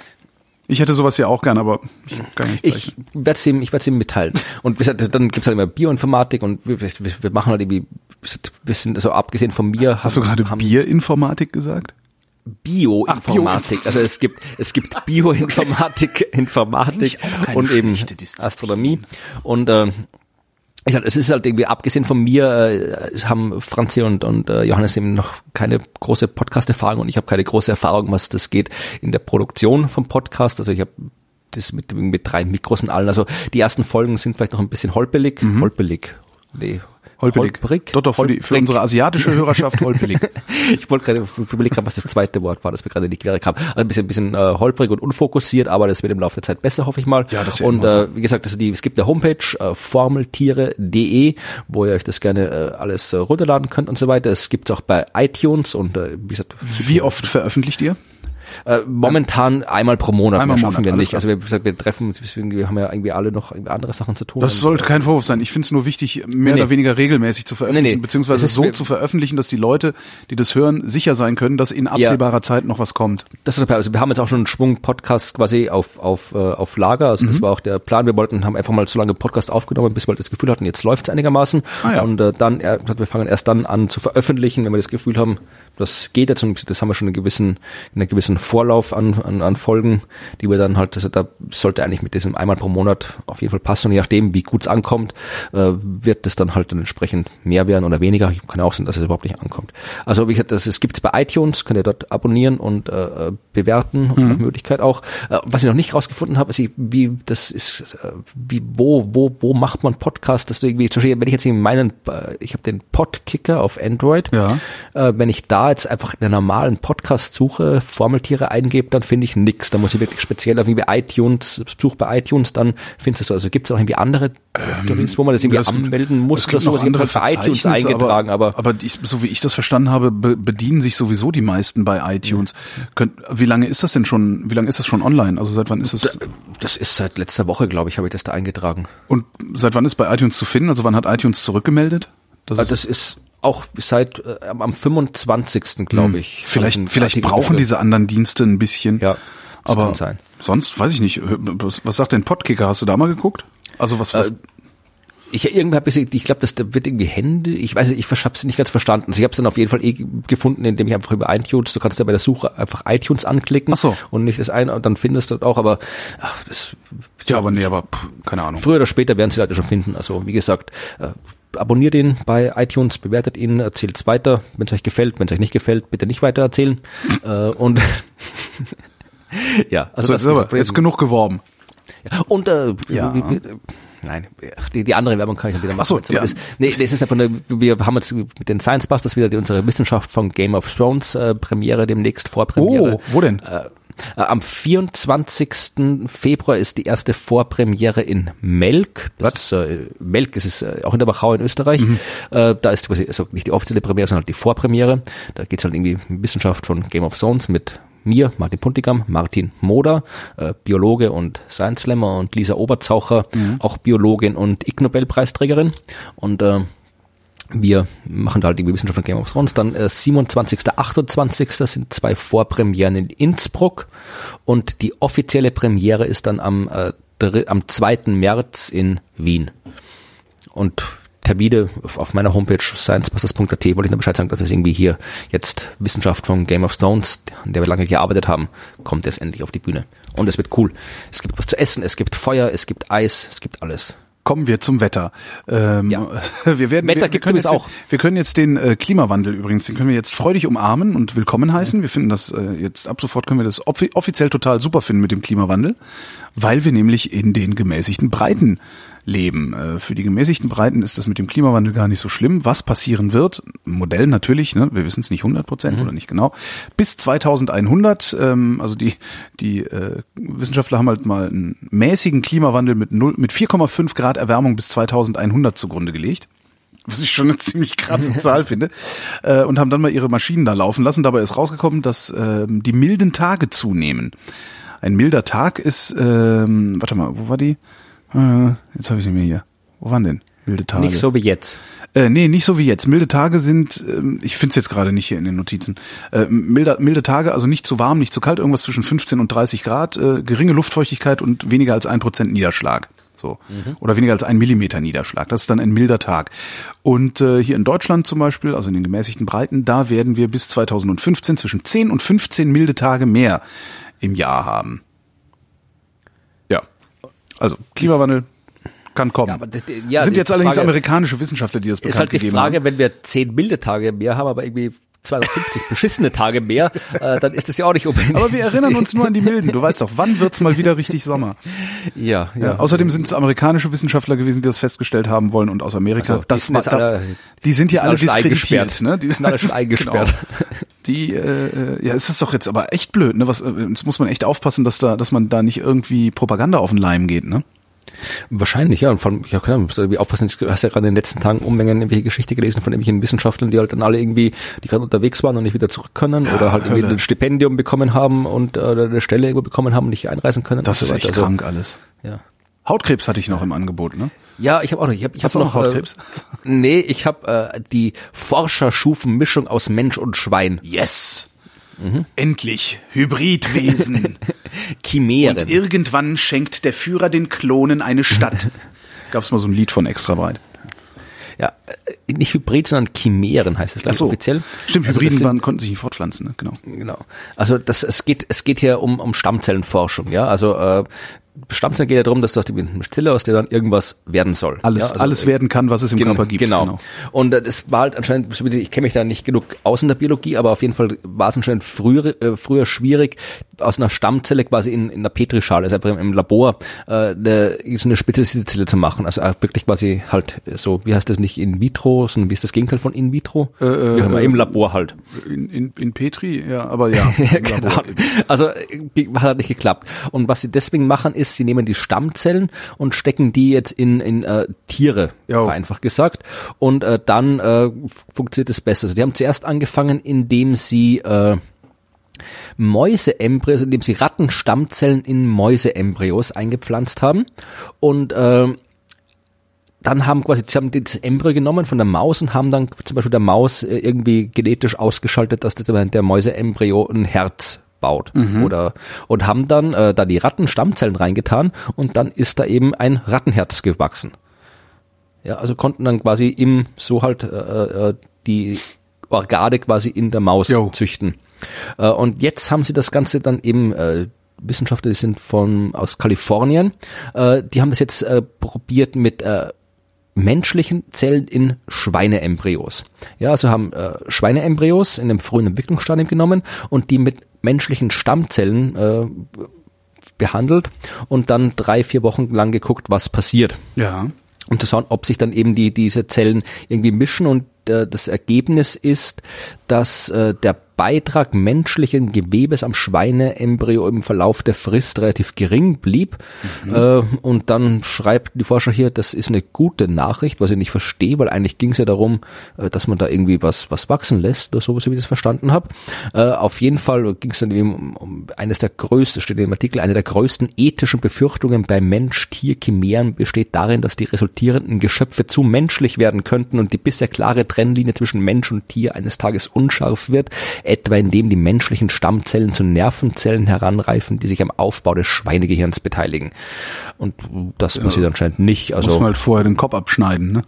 Ich hätte sowas ja auch gern, aber ich kann nicht zeichnen. Ich werde es ihm, ich werde es ihm mitteilen. Und dann gibt's halt immer Bioinformatik und wir, wir, wir machen halt irgendwie, wir sind also abgesehen von mir. Hast haben, du gerade Bioinformatik gesagt? Bioinformatik. Bio also es gibt, es gibt Bioinformatik, Informatik und eben Astronomie. Und ähm, ich sag, es ist halt irgendwie, abgesehen von mir, äh, haben Franzi und, und äh, Johannes eben noch keine große Podcast-Erfahrung und ich habe keine große Erfahrung, was das geht in der Produktion vom Podcast. Also ich habe das mit, mit drei Mikros und allen. Also die ersten Folgen sind vielleicht noch ein bisschen holpelig. Mhm. Holpelig. Nee. Holpelig. Holprig. Doch, doch, für, die, für unsere asiatische Hörerschaft holpelig. Ich wollte gerade überlegen, was das zweite Wort war, das mir gerade in die Quere kam. Also ein bisschen, ein bisschen äh, holprig und unfokussiert, aber das wird im Laufe der Zeit besser, hoffe ich mal. Ja, das ist ja und äh, so. Wie gesagt, also die, es gibt eine Homepage, äh, formeltiere punkt de, wo ihr euch das gerne äh, alles äh, runterladen könnt und so weiter. Es gibt's auch bei iTunes und äh, wie gesagt. Wie oft veröffentlicht ihr? Äh, momentan einmal pro Monat, einmal schaffen Monat, wir nicht. Also wir, wir treffen, wir haben ja irgendwie alle noch andere Sachen zu tun. Das sollte kein Vorwurf sein. Ich finde es nur wichtig, mehr nee, oder weniger regelmäßig zu veröffentlichen, nee, nee. beziehungsweise ist, so zu veröffentlichen, dass die Leute, die das hören, sicher sein können, dass in absehbarer ja, Zeit noch was kommt. Das ist, also wir haben jetzt auch schon einen Schwung Podcast quasi auf auf auf Lager. Also mhm. das war auch der Plan. Wir wollten, haben einfach mal so lange Podcast aufgenommen, bis wir das Gefühl hatten, jetzt läuft es einigermaßen. Ah, ja. Und äh, dann, wir fangen erst dann an zu veröffentlichen, wenn wir das Gefühl haben, das geht jetzt. Und das haben wir schon in einer gewissen, in einer gewissen Vorlauf an, an, an Folgen, die wir dann halt, also da sollte eigentlich mit diesem einmal pro Monat auf jeden Fall passen und je nachdem, wie gut es ankommt, äh, wird das dann halt dann entsprechend mehr werden oder weniger. Ich kann auch sein, dass es überhaupt nicht ankommt. Also wie gesagt, das, das gibt es bei iTunes, könnt ihr dort abonnieren und äh, bewerten mhm. nach Möglichkeit auch. Äh, was ich noch nicht rausgefunden habe, ist, wie das ist, äh, wie wo wo wo macht man Podcast, dass du irgendwie, zum Beispiel, wenn ich jetzt meinen, äh, ich habe den Podkicker auf Android, ja. äh, wenn ich da jetzt einfach in der normalen Podcast-Suche Formeltiere eingebe, dann finde ich nichts. Da muss ich wirklich speziell auf irgendwie iTunes, Such bei iTunes, dann findest du, also gibt es noch irgendwie andere Tools, ähm, wo man das irgendwie das, anmelden muss, dass sowas eben halt bei iTunes eingetragen. Aber, aber, aber ich, so wie ich das verstanden habe, be- bedienen sich sowieso die meisten bei iTunes. Mhm. Könnt, wie lange ist das denn schon, wie lange ist das schon online? Also seit wann ist das? Das ist seit letzter Woche, glaube ich, habe ich das da eingetragen. Und seit wann ist bei iTunes zu finden? Also wann hat iTunes zurückgemeldet? Das, also das ist auch seit äh, am fünfundzwanzigsten glaube hm. ich. Vielleicht, vielleicht Artikel brauchen bestimmt. Diese anderen Dienste ein bisschen. Ja, das aber kann sein. Sonst weiß ich nicht. Was, was sagt denn Podkicker? Hast du da mal geguckt? Also was? was? Äh, ich irgendwie habe ich, ich glaube, das wird irgendwie Hände. Ich weiß nicht, ich habe es nicht ganz verstanden. Also ich habe es dann auf jeden Fall eh gefunden, indem ich einfach über iTunes. Du kannst ja bei der Suche einfach iTunes anklicken so. Und nicht das ein, und dann findest du das auch. Aber ach, das. Ja, aber nee, aber pff, keine Ahnung. Früher oder später werden sie Leute schon finden. Also wie gesagt. Äh, Abonniert ihn bei iTunes, bewertet ihn, erzählt es weiter, wenn es euch gefällt, wenn es euch nicht gefällt, bitte nicht weiter erzählen. äh, und ja, also so, das ist aber jetzt genug geworben. Ja, und äh, ja. Wie, wie, nein, die, die andere Werbung kann ich ja wieder machen. Ach so, ja. Das, nee, das ist einfach eine, wir haben jetzt mit den Science Busters wieder die, unsere Wissenschaft von Game of Thrones äh, Premiere demnächst, Vorpremiere. Oh, wo denn? Äh, Am vierundzwanzigsten Februar ist die erste Vorpremiere in Melk. Das ist, äh, Melk ist es äh, auch in der Wachau in Österreich. Mhm. Äh, da ist quasi also nicht die offizielle Premiere, sondern halt die Vorpremiere. Da geht es halt irgendwie um Wissenschaft von Game of Thrones mit mir, Martin Puntigam, Martin Moder, äh, Biologe und Science Slammer und Lisa Oberzaucher, mhm. auch Biologin und Ig Nobelpreisträgerin. Und äh, wir machen da halt irgendwie Wissenschaft von Game of Thrones. Dann äh, siebenundzwanzigsten achtundzwanzigsten sind zwei Vorpremieren in Innsbruck. Und die offizielle Premiere ist dann am, äh, dr- am zweiten März in Wien. Und Termine auf meiner Homepage sciencebusters punkt at wollte ich noch Bescheid sagen, dass es irgendwie hier jetzt Wissenschaft von Game of Thrones, an der wir lange gearbeitet haben, kommt jetzt endlich auf die Bühne. Und es wird cool. Es gibt was zu essen, es gibt Feuer, es gibt Eis, es gibt alles. Kommen wir zum Wetter. Ähm, ja. wir werden, Wetter wir, wir können jetzt auch. Den, wir können jetzt den äh, Klimawandel übrigens, den können wir jetzt freudig umarmen und willkommen heißen. Ja. Wir finden das äh, jetzt ab sofort können wir das offi- offiziell total super finden mit dem Klimawandel, weil wir nämlich in den gemäßigten Breiten leben. Äh, für die gemäßigten Breiten ist das mit dem Klimawandel gar nicht so schlimm. Was passieren wird, Modell natürlich, ne? Wir wissen es nicht hundert Prozent mhm. oder nicht genau, bis zweitausendeinhundert, ähm, also die die äh, Wissenschaftler haben halt mal einen mäßigen Klimawandel mit, null, mit vier Komma fünf Grad Erwärmung bis zweitausendeinhundert zugrunde gelegt, was ich schon eine ziemlich krasse Zahl finde, äh, und haben dann mal ihre Maschinen da laufen lassen. Dabei ist rausgekommen, dass äh, die milden Tage zunehmen. Ein milder Tag ist, äh, warte mal, wo war die? Äh, jetzt habe ich sie mir hier. Wo waren denn? Milde Tage. Nicht so wie jetzt. Äh, nee, nicht so wie jetzt. Milde Tage sind, ähm, ich finde es jetzt gerade nicht hier in den Notizen, äh, milde, milde Tage, also nicht zu warm, nicht zu kalt, irgendwas zwischen fünfzehn und dreißig Grad, äh, geringe Luftfeuchtigkeit und weniger als ein Prozent Niederschlag. So. Mhm. Oder weniger als ein Millimeter Niederschlag. Das ist dann ein milder Tag. Und äh, hier in Deutschland zum Beispiel, also in den gemäßigten Breiten, da werden wir bis zweitausendfünfzehn zwischen zehn und fünfzehn milde Tage mehr im Jahr haben. Ja, also Klimawandel kann kommen. Ja, aber das, ja, sind jetzt allerdings Frage, amerikanische Wissenschaftler, die das bekannt halt gegeben haben. Ist halt die Frage, haben. Wenn wir zehn milde Tage mehr haben, aber irgendwie zweihundertfünfzig beschissene Tage mehr, äh, dann ist das ja auch nicht unbedingt. Aber wir erinnern uns nur an die milden. Du weißt doch, wann wird's mal wieder richtig Sommer? Ja, ja. ja außerdem sind es amerikanische Wissenschaftler gewesen, die das festgestellt haben wollen und aus Amerika. Also, das die, sind da, alle, die sind ja alle diskreditiert. Ne? Die sind, sind alle schon eingesperrt. Genau. Die, äh, ja, ist das doch jetzt aber echt blöd. Ne? Was, jetzt muss man echt aufpassen, dass da, dass man da nicht irgendwie Propaganda auf den Leim geht, ne? Wahrscheinlich, ja. Und vor allem, ja klar, man muss irgendwie aufpassen, du hast ja gerade in den letzten Tagen Unmengen irgendwelche Geschichte gelesen von irgendwelchen Wissenschaftlern, die halt dann alle irgendwie, die gerade unterwegs waren und nicht wieder zurück können ja, oder halt Hölle. irgendwie ein Stipendium bekommen haben und äh, eine Stelle irgendwo bekommen haben und nicht einreisen können. Das ist so echt also, krank alles. Ja. Hautkrebs hatte ich noch im Angebot, ne? Ja, ich habe auch noch. Ich hab, ich Hast hab du noch Hautkrebs? Äh, nee, ich habe äh, die Forscher schufen Mischung aus Mensch und Schwein. Yes! Mhm. Endlich Hybridwesen. Chimären. Und irgendwann schenkt der Führer den Klonen eine Stadt. Gab's mal so ein Lied von Extra Breit. Ja, nicht Hybrid, sondern Chimären heißt es gleich so. Offiziell. Stimmt, also Hybriden sind, waren, konnten sich nicht fortpflanzen, ne? Genau. Genau. Also das, es geht, es geht hier um, um Stammzellenforschung, ja. Also äh, Stammzellen geht ja darum, dass du aus der Zelle, aus der dann irgendwas werden soll. Alles, ja? also, alles werden kann, was es im genau, Körper gibt. Genau. genau. Und äh, das war halt anscheinend, ich kenne mich da nicht genug aus in der Biologie, aber auf jeden Fall war es anscheinend früher, äh, früher schwierig, aus einer Stammzelle quasi in, in einer Petrischale, also einfach im, im Labor, äh, eine, so eine spezialisierte Zelle zu machen. Also wirklich quasi halt so, wie heißt das nicht, in vitro, sondern wie ist das Gegenteil von in vitro? Äh, äh, ja, im Labor halt. In, in, in Petri, ja, aber ja. genau. Also hat halt nicht geklappt. Und was sie deswegen machen, ist, sie nehmen die Stammzellen und stecken die jetzt in, in äh, Tiere, jo. vereinfacht gesagt, und äh, dann äh, funktioniert es besser. Also die haben zuerst angefangen, indem sie äh, Mäuseembryos, indem sie Rattenstammzellen in Mäuseembryos eingepflanzt haben und äh, dann haben quasi, sie haben das Embryo genommen von der Maus und haben dann zum Beispiel der Maus irgendwie genetisch ausgeschaltet, dass das der Mäuseembryo ein Herz baut mhm. oder und haben dann äh, da die Rattenstammzellen reingetan und dann ist da eben ein Rattenherz gewachsen. Ja, also konnten dann quasi im so halt äh, die Organe quasi in der Maus jo. züchten. Äh, und jetzt haben sie das Ganze dann eben äh, Wissenschaftler, die sind von aus Kalifornien, äh, die haben das jetzt äh, probiert mit äh, menschlichen Zellen in Schweineembryos. Ja, also haben äh, Schweineembryos in einem frühen Entwicklungsstadium genommen und die mit menschlichen Stammzellen äh, behandelt und dann drei, vier Wochen lang geguckt, was passiert. Ja. Um zu schauen, ob sich dann eben die diese Zellen irgendwie mischen und äh, das Ergebnis ist, dass äh, der Beitrag menschlichen Gewebes am Schweineembryo im Verlauf der Frist relativ gering blieb. Mhm. Äh, und dann schreibt die Forscher hier, das ist eine gute Nachricht, was ich nicht verstehe, weil eigentlich ging es ja darum, äh, dass man da irgendwie was was wachsen lässt, oder so, wie ich das verstanden habe. Äh, auf jeden Fall ging es dann eben um, um eines der größten, steht im Artikel, eine der größten ethischen Befürchtungen bei Mensch-Tier-Chimären besteht darin, dass die resultierenden Geschöpfe zu menschlich werden könnten und die bisher klare Trennlinie zwischen Mensch und Tier eines Tages unscharf wird, etwa indem die menschlichen Stammzellen zu Nervenzellen heranreifen, die sich am Aufbau des Schweinegehirns beteiligen. Und das ja, passiert anscheinend nicht. Also muss man halt vorher den Kopf abschneiden, ne?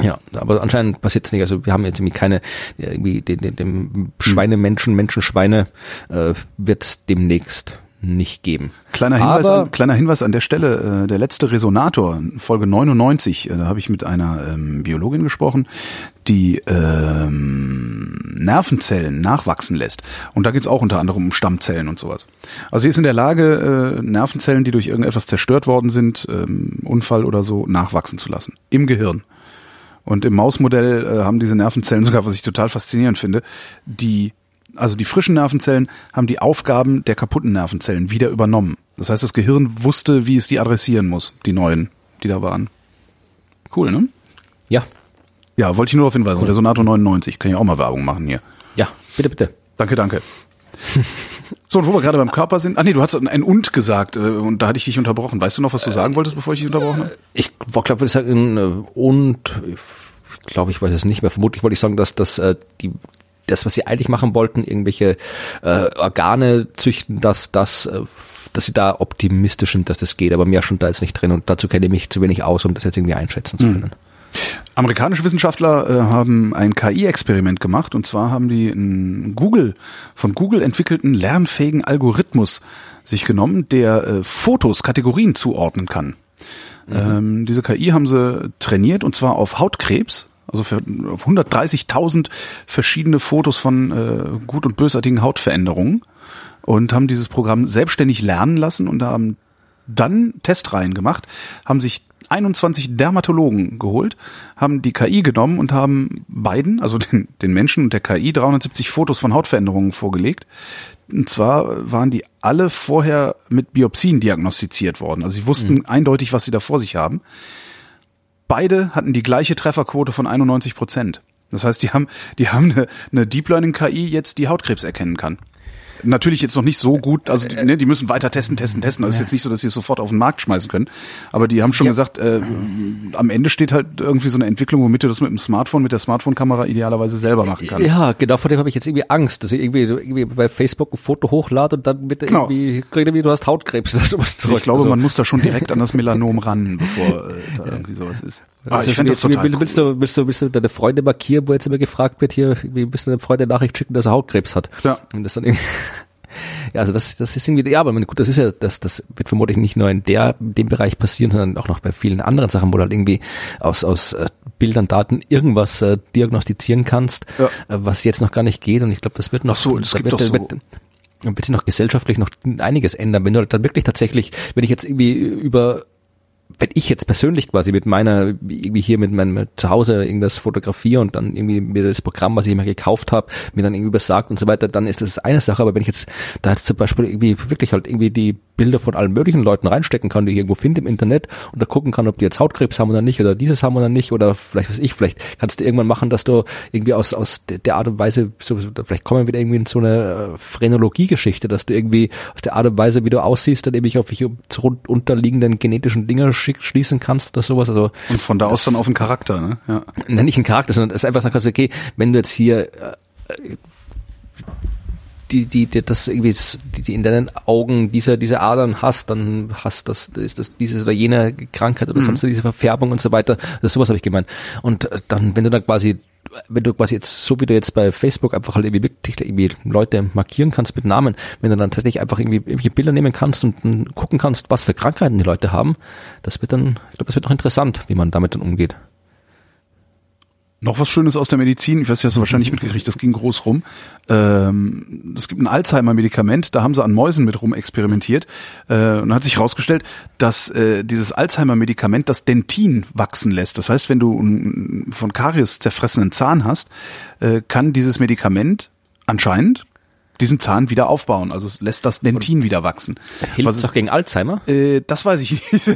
Ja, aber anscheinend passiert es nicht. Also wir haben jetzt irgendwie keine, irgendwie den, den, den Schweinemenschen, Menschenschweine äh, wird es demnächst nicht geben. Kleiner Hinweis, an, kleiner Hinweis an der Stelle, äh, der letzte Resonator, Folge neunundneunzig, äh, da habe ich mit einer ähm, Biologin gesprochen, die ähm, Nervenzellen nachwachsen lässt. Und da geht es auch unter anderem um Stammzellen und sowas. Also sie ist in der Lage, äh, Nervenzellen, die durch irgendetwas zerstört worden sind, ähm, Unfall oder so, nachwachsen zu lassen. Im Gehirn. Und im Mausmodell äh, haben diese Nervenzellen sogar, was ich total faszinierend finde, die Also die frischen Nervenzellen haben die Aufgaben der kaputten Nervenzellen wieder übernommen. Das heißt, das Gehirn wusste, wie es die adressieren muss, die neuen, die da waren. Cool, ne? Ja. Ja, wollte ich nur darauf hinweisen. Cool. Resonator neunundneunzig, kann ich auch mal Werbung machen hier. Ja, bitte, bitte. Danke, danke. So, und wo wir gerade beim Körper sind. Ach nee, du hast ein Und gesagt und da hatte ich dich unterbrochen. Weißt du noch, was du sagen äh, wolltest, bevor ich dich unterbrochen habe? Ich glaube, das hat ein Und, ich glaube, ich weiß es nicht mehr. Vermutlich wollte ich sagen, dass, dass die das, was sie eigentlich machen wollten, irgendwelche äh, Organe züchten, dass das, äh, dass sie da optimistisch sind, dass das geht. Aber mehr schon da ist nicht drin und dazu kenne ich mich zu wenig aus, um das jetzt irgendwie einschätzen zu können. Mhm. Amerikanische Wissenschaftler äh, haben ein K I-Experiment gemacht und zwar haben die einen Google, von Google entwickelten lernfähigen Algorithmus sich genommen, der äh, Fotos Kategorien zuordnen kann. Mhm. Ähm, diese K I haben sie trainiert und zwar auf Hautkrebs. Also für hundertdreißigtausend verschiedene Fotos von äh, gut- und bösartigen Hautveränderungen und haben dieses Programm selbstständig lernen lassen und haben dann Testreihen gemacht, haben sich einundzwanzig Dermatologen geholt, haben die K I genommen und haben beiden, also den, den Menschen und der K I, dreihundertsiebzig Fotos von Hautveränderungen vorgelegt. Und zwar waren die alle vorher mit Biopsien diagnostiziert worden. Also sie wussten mhm. eindeutig, was sie da vor sich haben. Beide hatten die gleiche Trefferquote von einundneunzig Prozent. Das heißt, die haben, die haben eine, eine Deep Learning K I jetzt, die Hautkrebs erkennen kann. Natürlich jetzt noch nicht so gut, also die, ne, die müssen weiter testen, testen, testen. Also es ist jetzt nicht so, dass sie es sofort auf den Markt schmeißen können. Aber die haben schon ja. gesagt, äh, am Ende steht halt irgendwie so eine Entwicklung, womit du das mit dem Smartphone, mit der Smartphone-Kamera idealerweise selber machen kannst. Ja, genau, vor dem habe ich jetzt irgendwie Angst, dass ich irgendwie, irgendwie bei Facebook ein Foto hochlade und dann wird genau. irgendwie, irgendwie, du hast Hautkrebs oder sowas zurück. Ich glaube, also. Man muss da schon direkt an das Melanom ran, bevor äh, da irgendwie sowas ist. Ah, also ich finde das total willst, cool. willst, du, willst, du, willst du deine Freunde markieren, wo jetzt immer gefragt wird, hier, willst du deinem Freund eine Nachricht schicken, dass er Hautkrebs hat? Ja. Und das dann irgendwie ja, also das, das ist irgendwie, ja, aber gut, das ist ja, das, das wird vermutlich nicht nur in der, dem Bereich passieren, sondern auch noch bei vielen anderen Sachen, wo du halt irgendwie aus, aus äh, Bildern, Daten irgendwas äh, diagnostizieren kannst, ja. äh, was jetzt noch gar nicht geht und ich glaube, das wird noch, so, das da gibt wird, doch so. wird, wird sich noch gesellschaftlich noch einiges ändern, wenn du dann wirklich tatsächlich, wenn ich jetzt irgendwie über wenn ich jetzt persönlich quasi mit meiner, irgendwie hier mit meinem Zuhause irgendwas fotografiere und dann irgendwie mir das Programm, was ich mir gekauft habe, mir dann irgendwie besagt und so weiter, dann ist das eine Sache. Aber wenn ich jetzt da jetzt zum Beispiel irgendwie wirklich halt irgendwie die Bilder von allen möglichen Leuten reinstecken kann, die ich irgendwo finde im Internet und da gucken kann, ob die jetzt Hautkrebs haben oder nicht oder dieses haben oder nicht oder vielleicht was ich, vielleicht kannst du irgendwann machen, dass du irgendwie aus aus der Art und Weise, so, vielleicht kommen wir wieder irgendwie in so eine Phrenologie-Geschichte, dass du irgendwie aus der Art und Weise, wie du aussiehst, dann eben auf welche unterliegenden genetischen Dinger schließen kannst oder sowas. Also und von da aus dann auf den Charakter, ne? Ja. Nein, nicht einen Charakter, sondern es ist einfach so, okay, wenn du jetzt hier äh, die, die, die, das irgendwie, die, die in deinen Augen diese, diese Adern hast, dann hast das, ist das diese oder jene Krankheit oder mhm. sonst diese Verfärbung und so weiter. Also sowas habe ich gemeint. Und dann, wenn du dann quasi wenn du quasi jetzt, so wie du jetzt bei Facebook einfach halt irgendwie wirklich irgendwie Leute markieren kannst mit Namen, wenn du dann tatsächlich einfach irgendwie irgendwelche Bilder nehmen kannst und dann gucken kannst, was für Krankheiten die Leute haben, das wird dann, ich glaube, das wird auch interessant, wie man damit dann umgeht. Noch was Schönes aus der Medizin, ich weiß, hast du wahrscheinlich mitgekriegt, das ging groß rum. Ähm, es gibt ein Alzheimer-Medikament, da haben sie an Mäusen mit rum experimentiert äh, und hat sich herausgestellt, dass äh, dieses Alzheimer-Medikament das Dentin wachsen lässt. Das heißt, wenn du einen von Karies zerfressenen Zahn hast, äh, kann dieses Medikament anscheinend diesen Zahn wieder aufbauen, also es lässt das Dentin wieder wachsen. Hilft es doch gegen Alzheimer? Äh, das weiß ich nicht.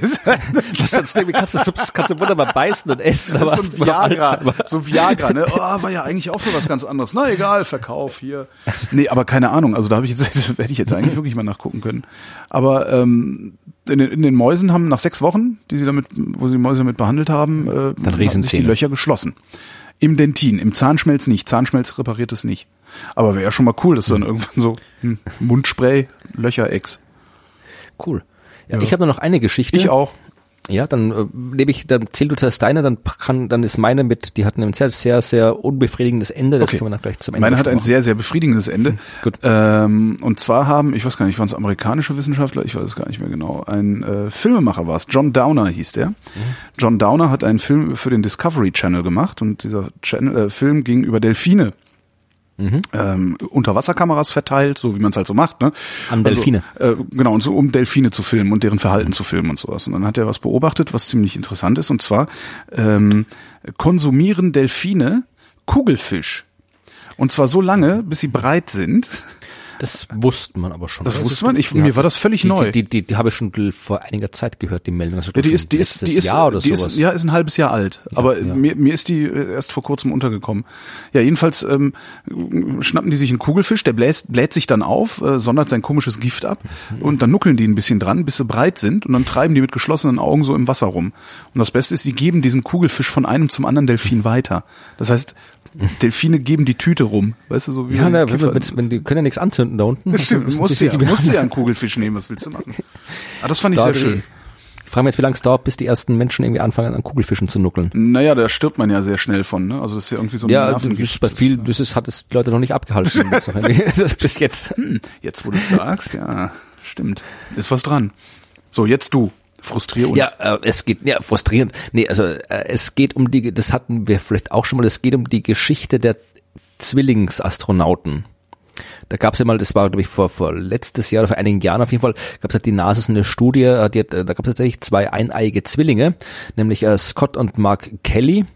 Was sonst irgendwie kannst du, kannst du wunderbar beißen und essen, aber so ein Viagra, so Viagra, ne? Oh, war ja eigentlich auch für was ganz anderes. Na egal, Verkauf hier. Nee, aber keine Ahnung, also da habe ich jetzt hätte ich jetzt eigentlich wirklich mal nachgucken können. Aber ähm, in den, in den Mäusen haben nach sechs Wochen, die sie damit, wo sie die Mäuse damit behandelt haben, äh, haben sich die Löcher geschlossen. Im Dentin, im Zahnschmelz nicht. Zahnschmelz repariert es nicht. Aber wäre ja schon mal cool, dass dann irgendwann so hm, Mundspray, Löcher-Ex. Cool. Ja, ja. Ich habe nur noch eine Geschichte. Ich auch. Ja, dann äh, nehme ich, dann zähl du zuerst deine, dann kann, dann ist meine mit, die hatten ein sehr, sehr, sehr unbefriedigendes Ende. Das okay. Können wir dann gleich zum Ende. Meine hat ein machen. sehr, sehr befriedigendes Ende. Hm, gut. Ähm, und zwar haben, ich weiß gar nicht, waren es amerikanische Wissenschaftler? Ich weiß es gar nicht mehr genau. Ein äh, Filmemacher war es. John Downer hieß der. Mhm. John Downer hat einen Film für den Discovery Channel gemacht und dieser Channel, äh, Film ging über Delfine. Mhm. Ähm, Unterwasserkameras verteilt, so wie man es halt so macht, ne? An Delfine. Also, äh, genau, und so um Delfine zu filmen und deren Verhalten zu filmen und sowas. Und dann hat er was beobachtet, was ziemlich interessant ist, und zwar ähm, konsumieren Delfine Kugelfisch. Und zwar so lange, bis sie breit sind. Das wusste man aber schon. Das oder? wusste man? Ich, ja. Mir war das völlig die, neu. Die, die, die, die habe ich schon vor einiger Zeit gehört, die Meldung. Also ja, die ist, die ist, die ist, Jahr oder die sowas. Ist, ja, ist ein halbes Jahr alt. Ja, aber ja. Mir, mir ist die erst vor kurzem untergekommen. Ja, jedenfalls ähm, schnappen die sich einen Kugelfisch, der bläst, bläht sich dann auf, äh, sondert sein komisches Gift ab mhm. und dann nuckeln die ein bisschen dran, bis sie breit sind und dann treiben die mit geschlossenen Augen so im Wasser rum. Und das Beste ist, die geben diesen Kugelfisch von einem zum anderen Delfin weiter. Das heißt, Delfine geben die Tüte rum, weißt du, so wie ja, na, mit, wenn die können ja nichts anzünden da unten. Stimmt, also musst du ja, musst ja einen Kugelfisch nehmen, was willst du machen? Ah, das fand das ich sehr schön. Ich frage mich jetzt, wie lange es dauert, bis die ersten Menschen irgendwie anfangen, an Kugelfischen zu nuckeln. Naja, da stirbt man ja sehr schnell von, ne? Also das ist ja irgendwie so ein ja, Nervengift. Das ist bei viel, das ist, hat es die Leute noch nicht abgehalten. Bis jetzt. Hm, jetzt, wo du es sagst, ja, stimmt. Ist was dran. So, jetzt du. Frustrier uns. Ja, äh, es geht, ja, frustrierend. Nee, also, äh, es geht um die, das hatten wir vielleicht auch schon mal, es geht um die Geschichte der Zwillingsastronauten. Da gab es ja mal, das war, glaube ich, vor, vor letztes Jahr oder vor einigen Jahren auf jeden Fall, gab es halt die NASA so eine Studie, die hat, da gab es tatsächlich zwei eineiige Zwillinge, nämlich äh, Scott und Mark Kelly,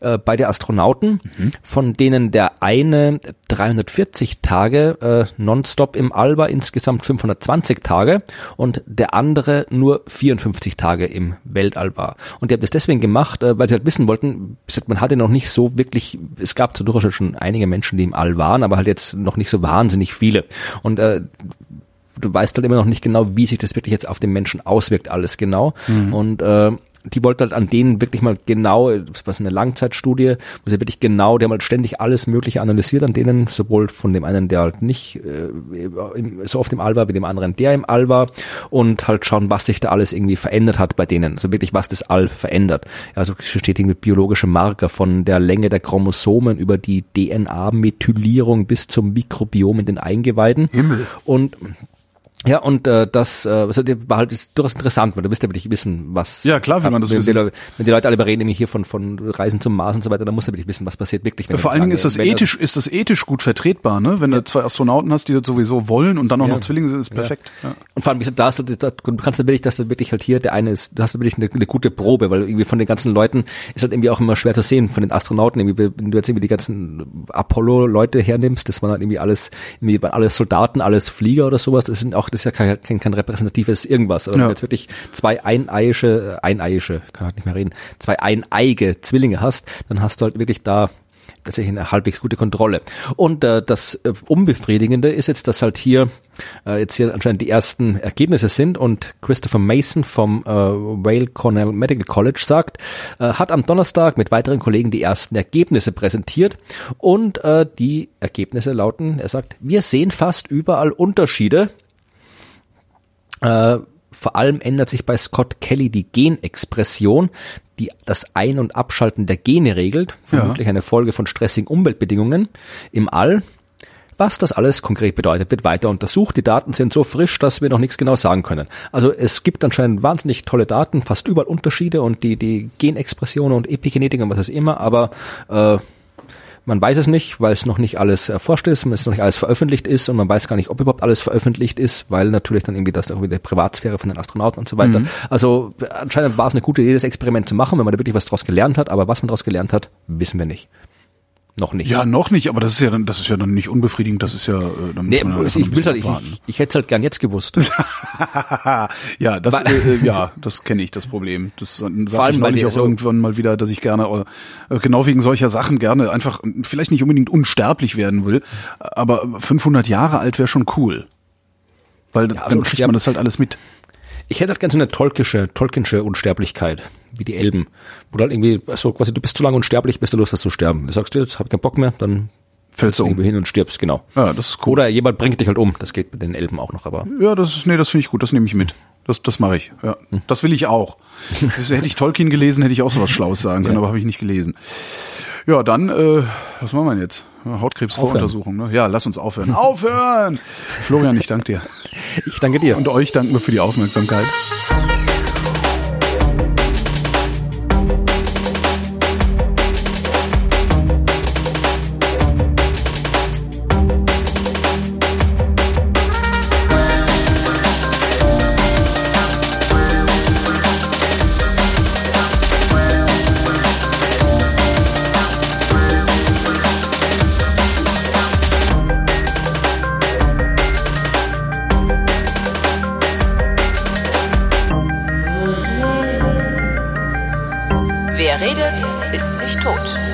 äh, beide Astronauten, mhm. von denen der eine dreihundertvierzig Tage äh, nonstop im All war, insgesamt fünfhundertzwanzig Tage und der andere nur vierundfünfzig Tage im Weltall war. Und die haben das deswegen gemacht, äh, weil sie halt wissen wollten, man hatte noch nicht so wirklich, es gab zu durchaus schon einige Menschen, die im All waren, aber halt jetzt noch nicht so wahnsinnig viele. Und äh, du weißt halt immer noch nicht genau, wie sich das wirklich jetzt auf den Menschen auswirkt, alles genau. Mhm. Und äh, die wollten halt an denen wirklich mal genau, was eine Langzeitstudie, wo sie wirklich genau, die haben halt ständig alles Mögliche analysiert an denen, sowohl von dem einen, der halt nicht äh, so oft im All war, wie dem anderen, der im All war und halt schauen, was sich da alles irgendwie verändert hat bei denen, also wirklich, was das All verändert. Also steht irgendwie biologische Marker von der Länge der Chromosomen über die D N A-Methylierung bis zum Mikrobiom in den Eingeweiden. Himmel. Und ja, und äh, das äh, also, war halt ist durchaus interessant, weil du wirst ja wirklich wissen, was... Ja, klar, wie man das wenn, wissen. Wenn die Leute alle reden, nämlich hier von von Reisen zum Mars und so weiter, dann musst du wirklich wissen, was passiert wirklich. Wenn ja, vor allen Dingen ist das ethisch ist das ethisch gut vertretbar, ne? Wenn ja. du zwei Astronauten hast, die das sowieso wollen und dann auch ja. noch Zwillinge sind, ist perfekt. Ja. Ja. Und vor allem, da hast du, da kannst du wirklich, dass du wirklich halt hier, der eine ist, da hast du wirklich eine, eine gute Probe, weil irgendwie von den ganzen Leuten ist halt irgendwie auch immer schwer zu sehen, von den Astronauten, irgendwie, wenn du jetzt irgendwie die ganzen Apollo-Leute hernimmst, das waren halt irgendwie alles, irgendwie waren alles Soldaten, alles Flieger oder sowas, das sind auch das ist ja kein, kein, kein repräsentatives irgendwas. Aber ja. wenn du jetzt wirklich zwei eineiische, äh, eineiische, kann halt nicht mehr reden, zwei eineige Zwillinge hast, dann hast du halt wirklich da tatsächlich eine halbwegs gute Kontrolle. Und äh, das äh, Unbefriedigende ist jetzt, dass halt hier äh, jetzt hier anscheinend die ersten Ergebnisse sind und Christopher Mason vom äh, Weill Cornell Medical College sagt, äh, hat am Donnerstag mit weiteren Kollegen die ersten Ergebnisse präsentiert und äh, die Ergebnisse lauten, er sagt, wir sehen fast überall Unterschiede. Äh, vor allem ändert sich bei Scott Kelly die Genexpression, die das Ein- und Abschalten der Gene regelt, vermutlich ja. eine Folge von stressigen Umweltbedingungen im All. Was das alles konkret bedeutet, wird weiter untersucht. Die Daten sind so frisch, dass wir noch nichts genau sagen können. Also es gibt anscheinend wahnsinnig tolle Daten, fast überall Unterschiede und die die Genexpression und Epigenetik und was auch immer, aber äh, man weiß es nicht, weil es noch nicht alles erforscht ist, weil es noch nicht alles veröffentlicht ist und man weiß gar nicht, ob überhaupt alles veröffentlicht ist, weil natürlich dann irgendwie das auch wieder Privatsphäre von den Astronauten und so weiter. Mhm. Also anscheinend war es eine gute Idee, das Experiment zu machen, wenn man da wirklich was draus gelernt hat, aber was man daraus gelernt hat, wissen wir nicht. Noch nicht. Ja, noch nicht, aber das ist ja dann, das ist ja dann nicht unbefriedigend, das ist ja, da muss nee, man ich, ich, will halt, ich, ich, ich hätte es halt gern jetzt gewusst. ja, das, äh, ja, das kenne ich, das Problem. Das sage ich neulich auch also irgendwann mal wieder, dass ich gerne, genau wegen solcher Sachen gerne einfach, vielleicht nicht unbedingt unsterblich werden will, aber fünfhundert Jahre alt wäre schon cool. Weil ja, also, dann kriegt man das halt alles mit. Ich hätte halt gerne so eine tolkische, tolkinsche Unsterblichkeit, wie die Elben, wo du halt irgendwie, also quasi, du bist zu lange unsterblich, bis du Lust hast zu sterben. Du sagst, jetzt hab ich keinen Bock mehr, dann fällst du um. Irgendwie hin und stirbst, genau. Ja, das ist cool. Oder jemand bringt dich halt um, das geht mit den Elben auch noch, aber. Ja, das ist, nee, das finde ich gut, das nehme ich mit. Das, das mache ich, ja. Hm. Das will ich auch. Das, hätte ich Tolkien gelesen, hätte ich auch sowas Schlaues sagen können, ja. aber habe ich nicht gelesen. Ja, dann, äh, was machen wir denn jetzt? Hautkrebsvoruntersuchung, ne? Ja, lass uns aufhören. Aufhören! Florian, ich danke dir. Ich danke dir. Und euch danken wir für die Aufmerksamkeit. redet, ist nicht tot.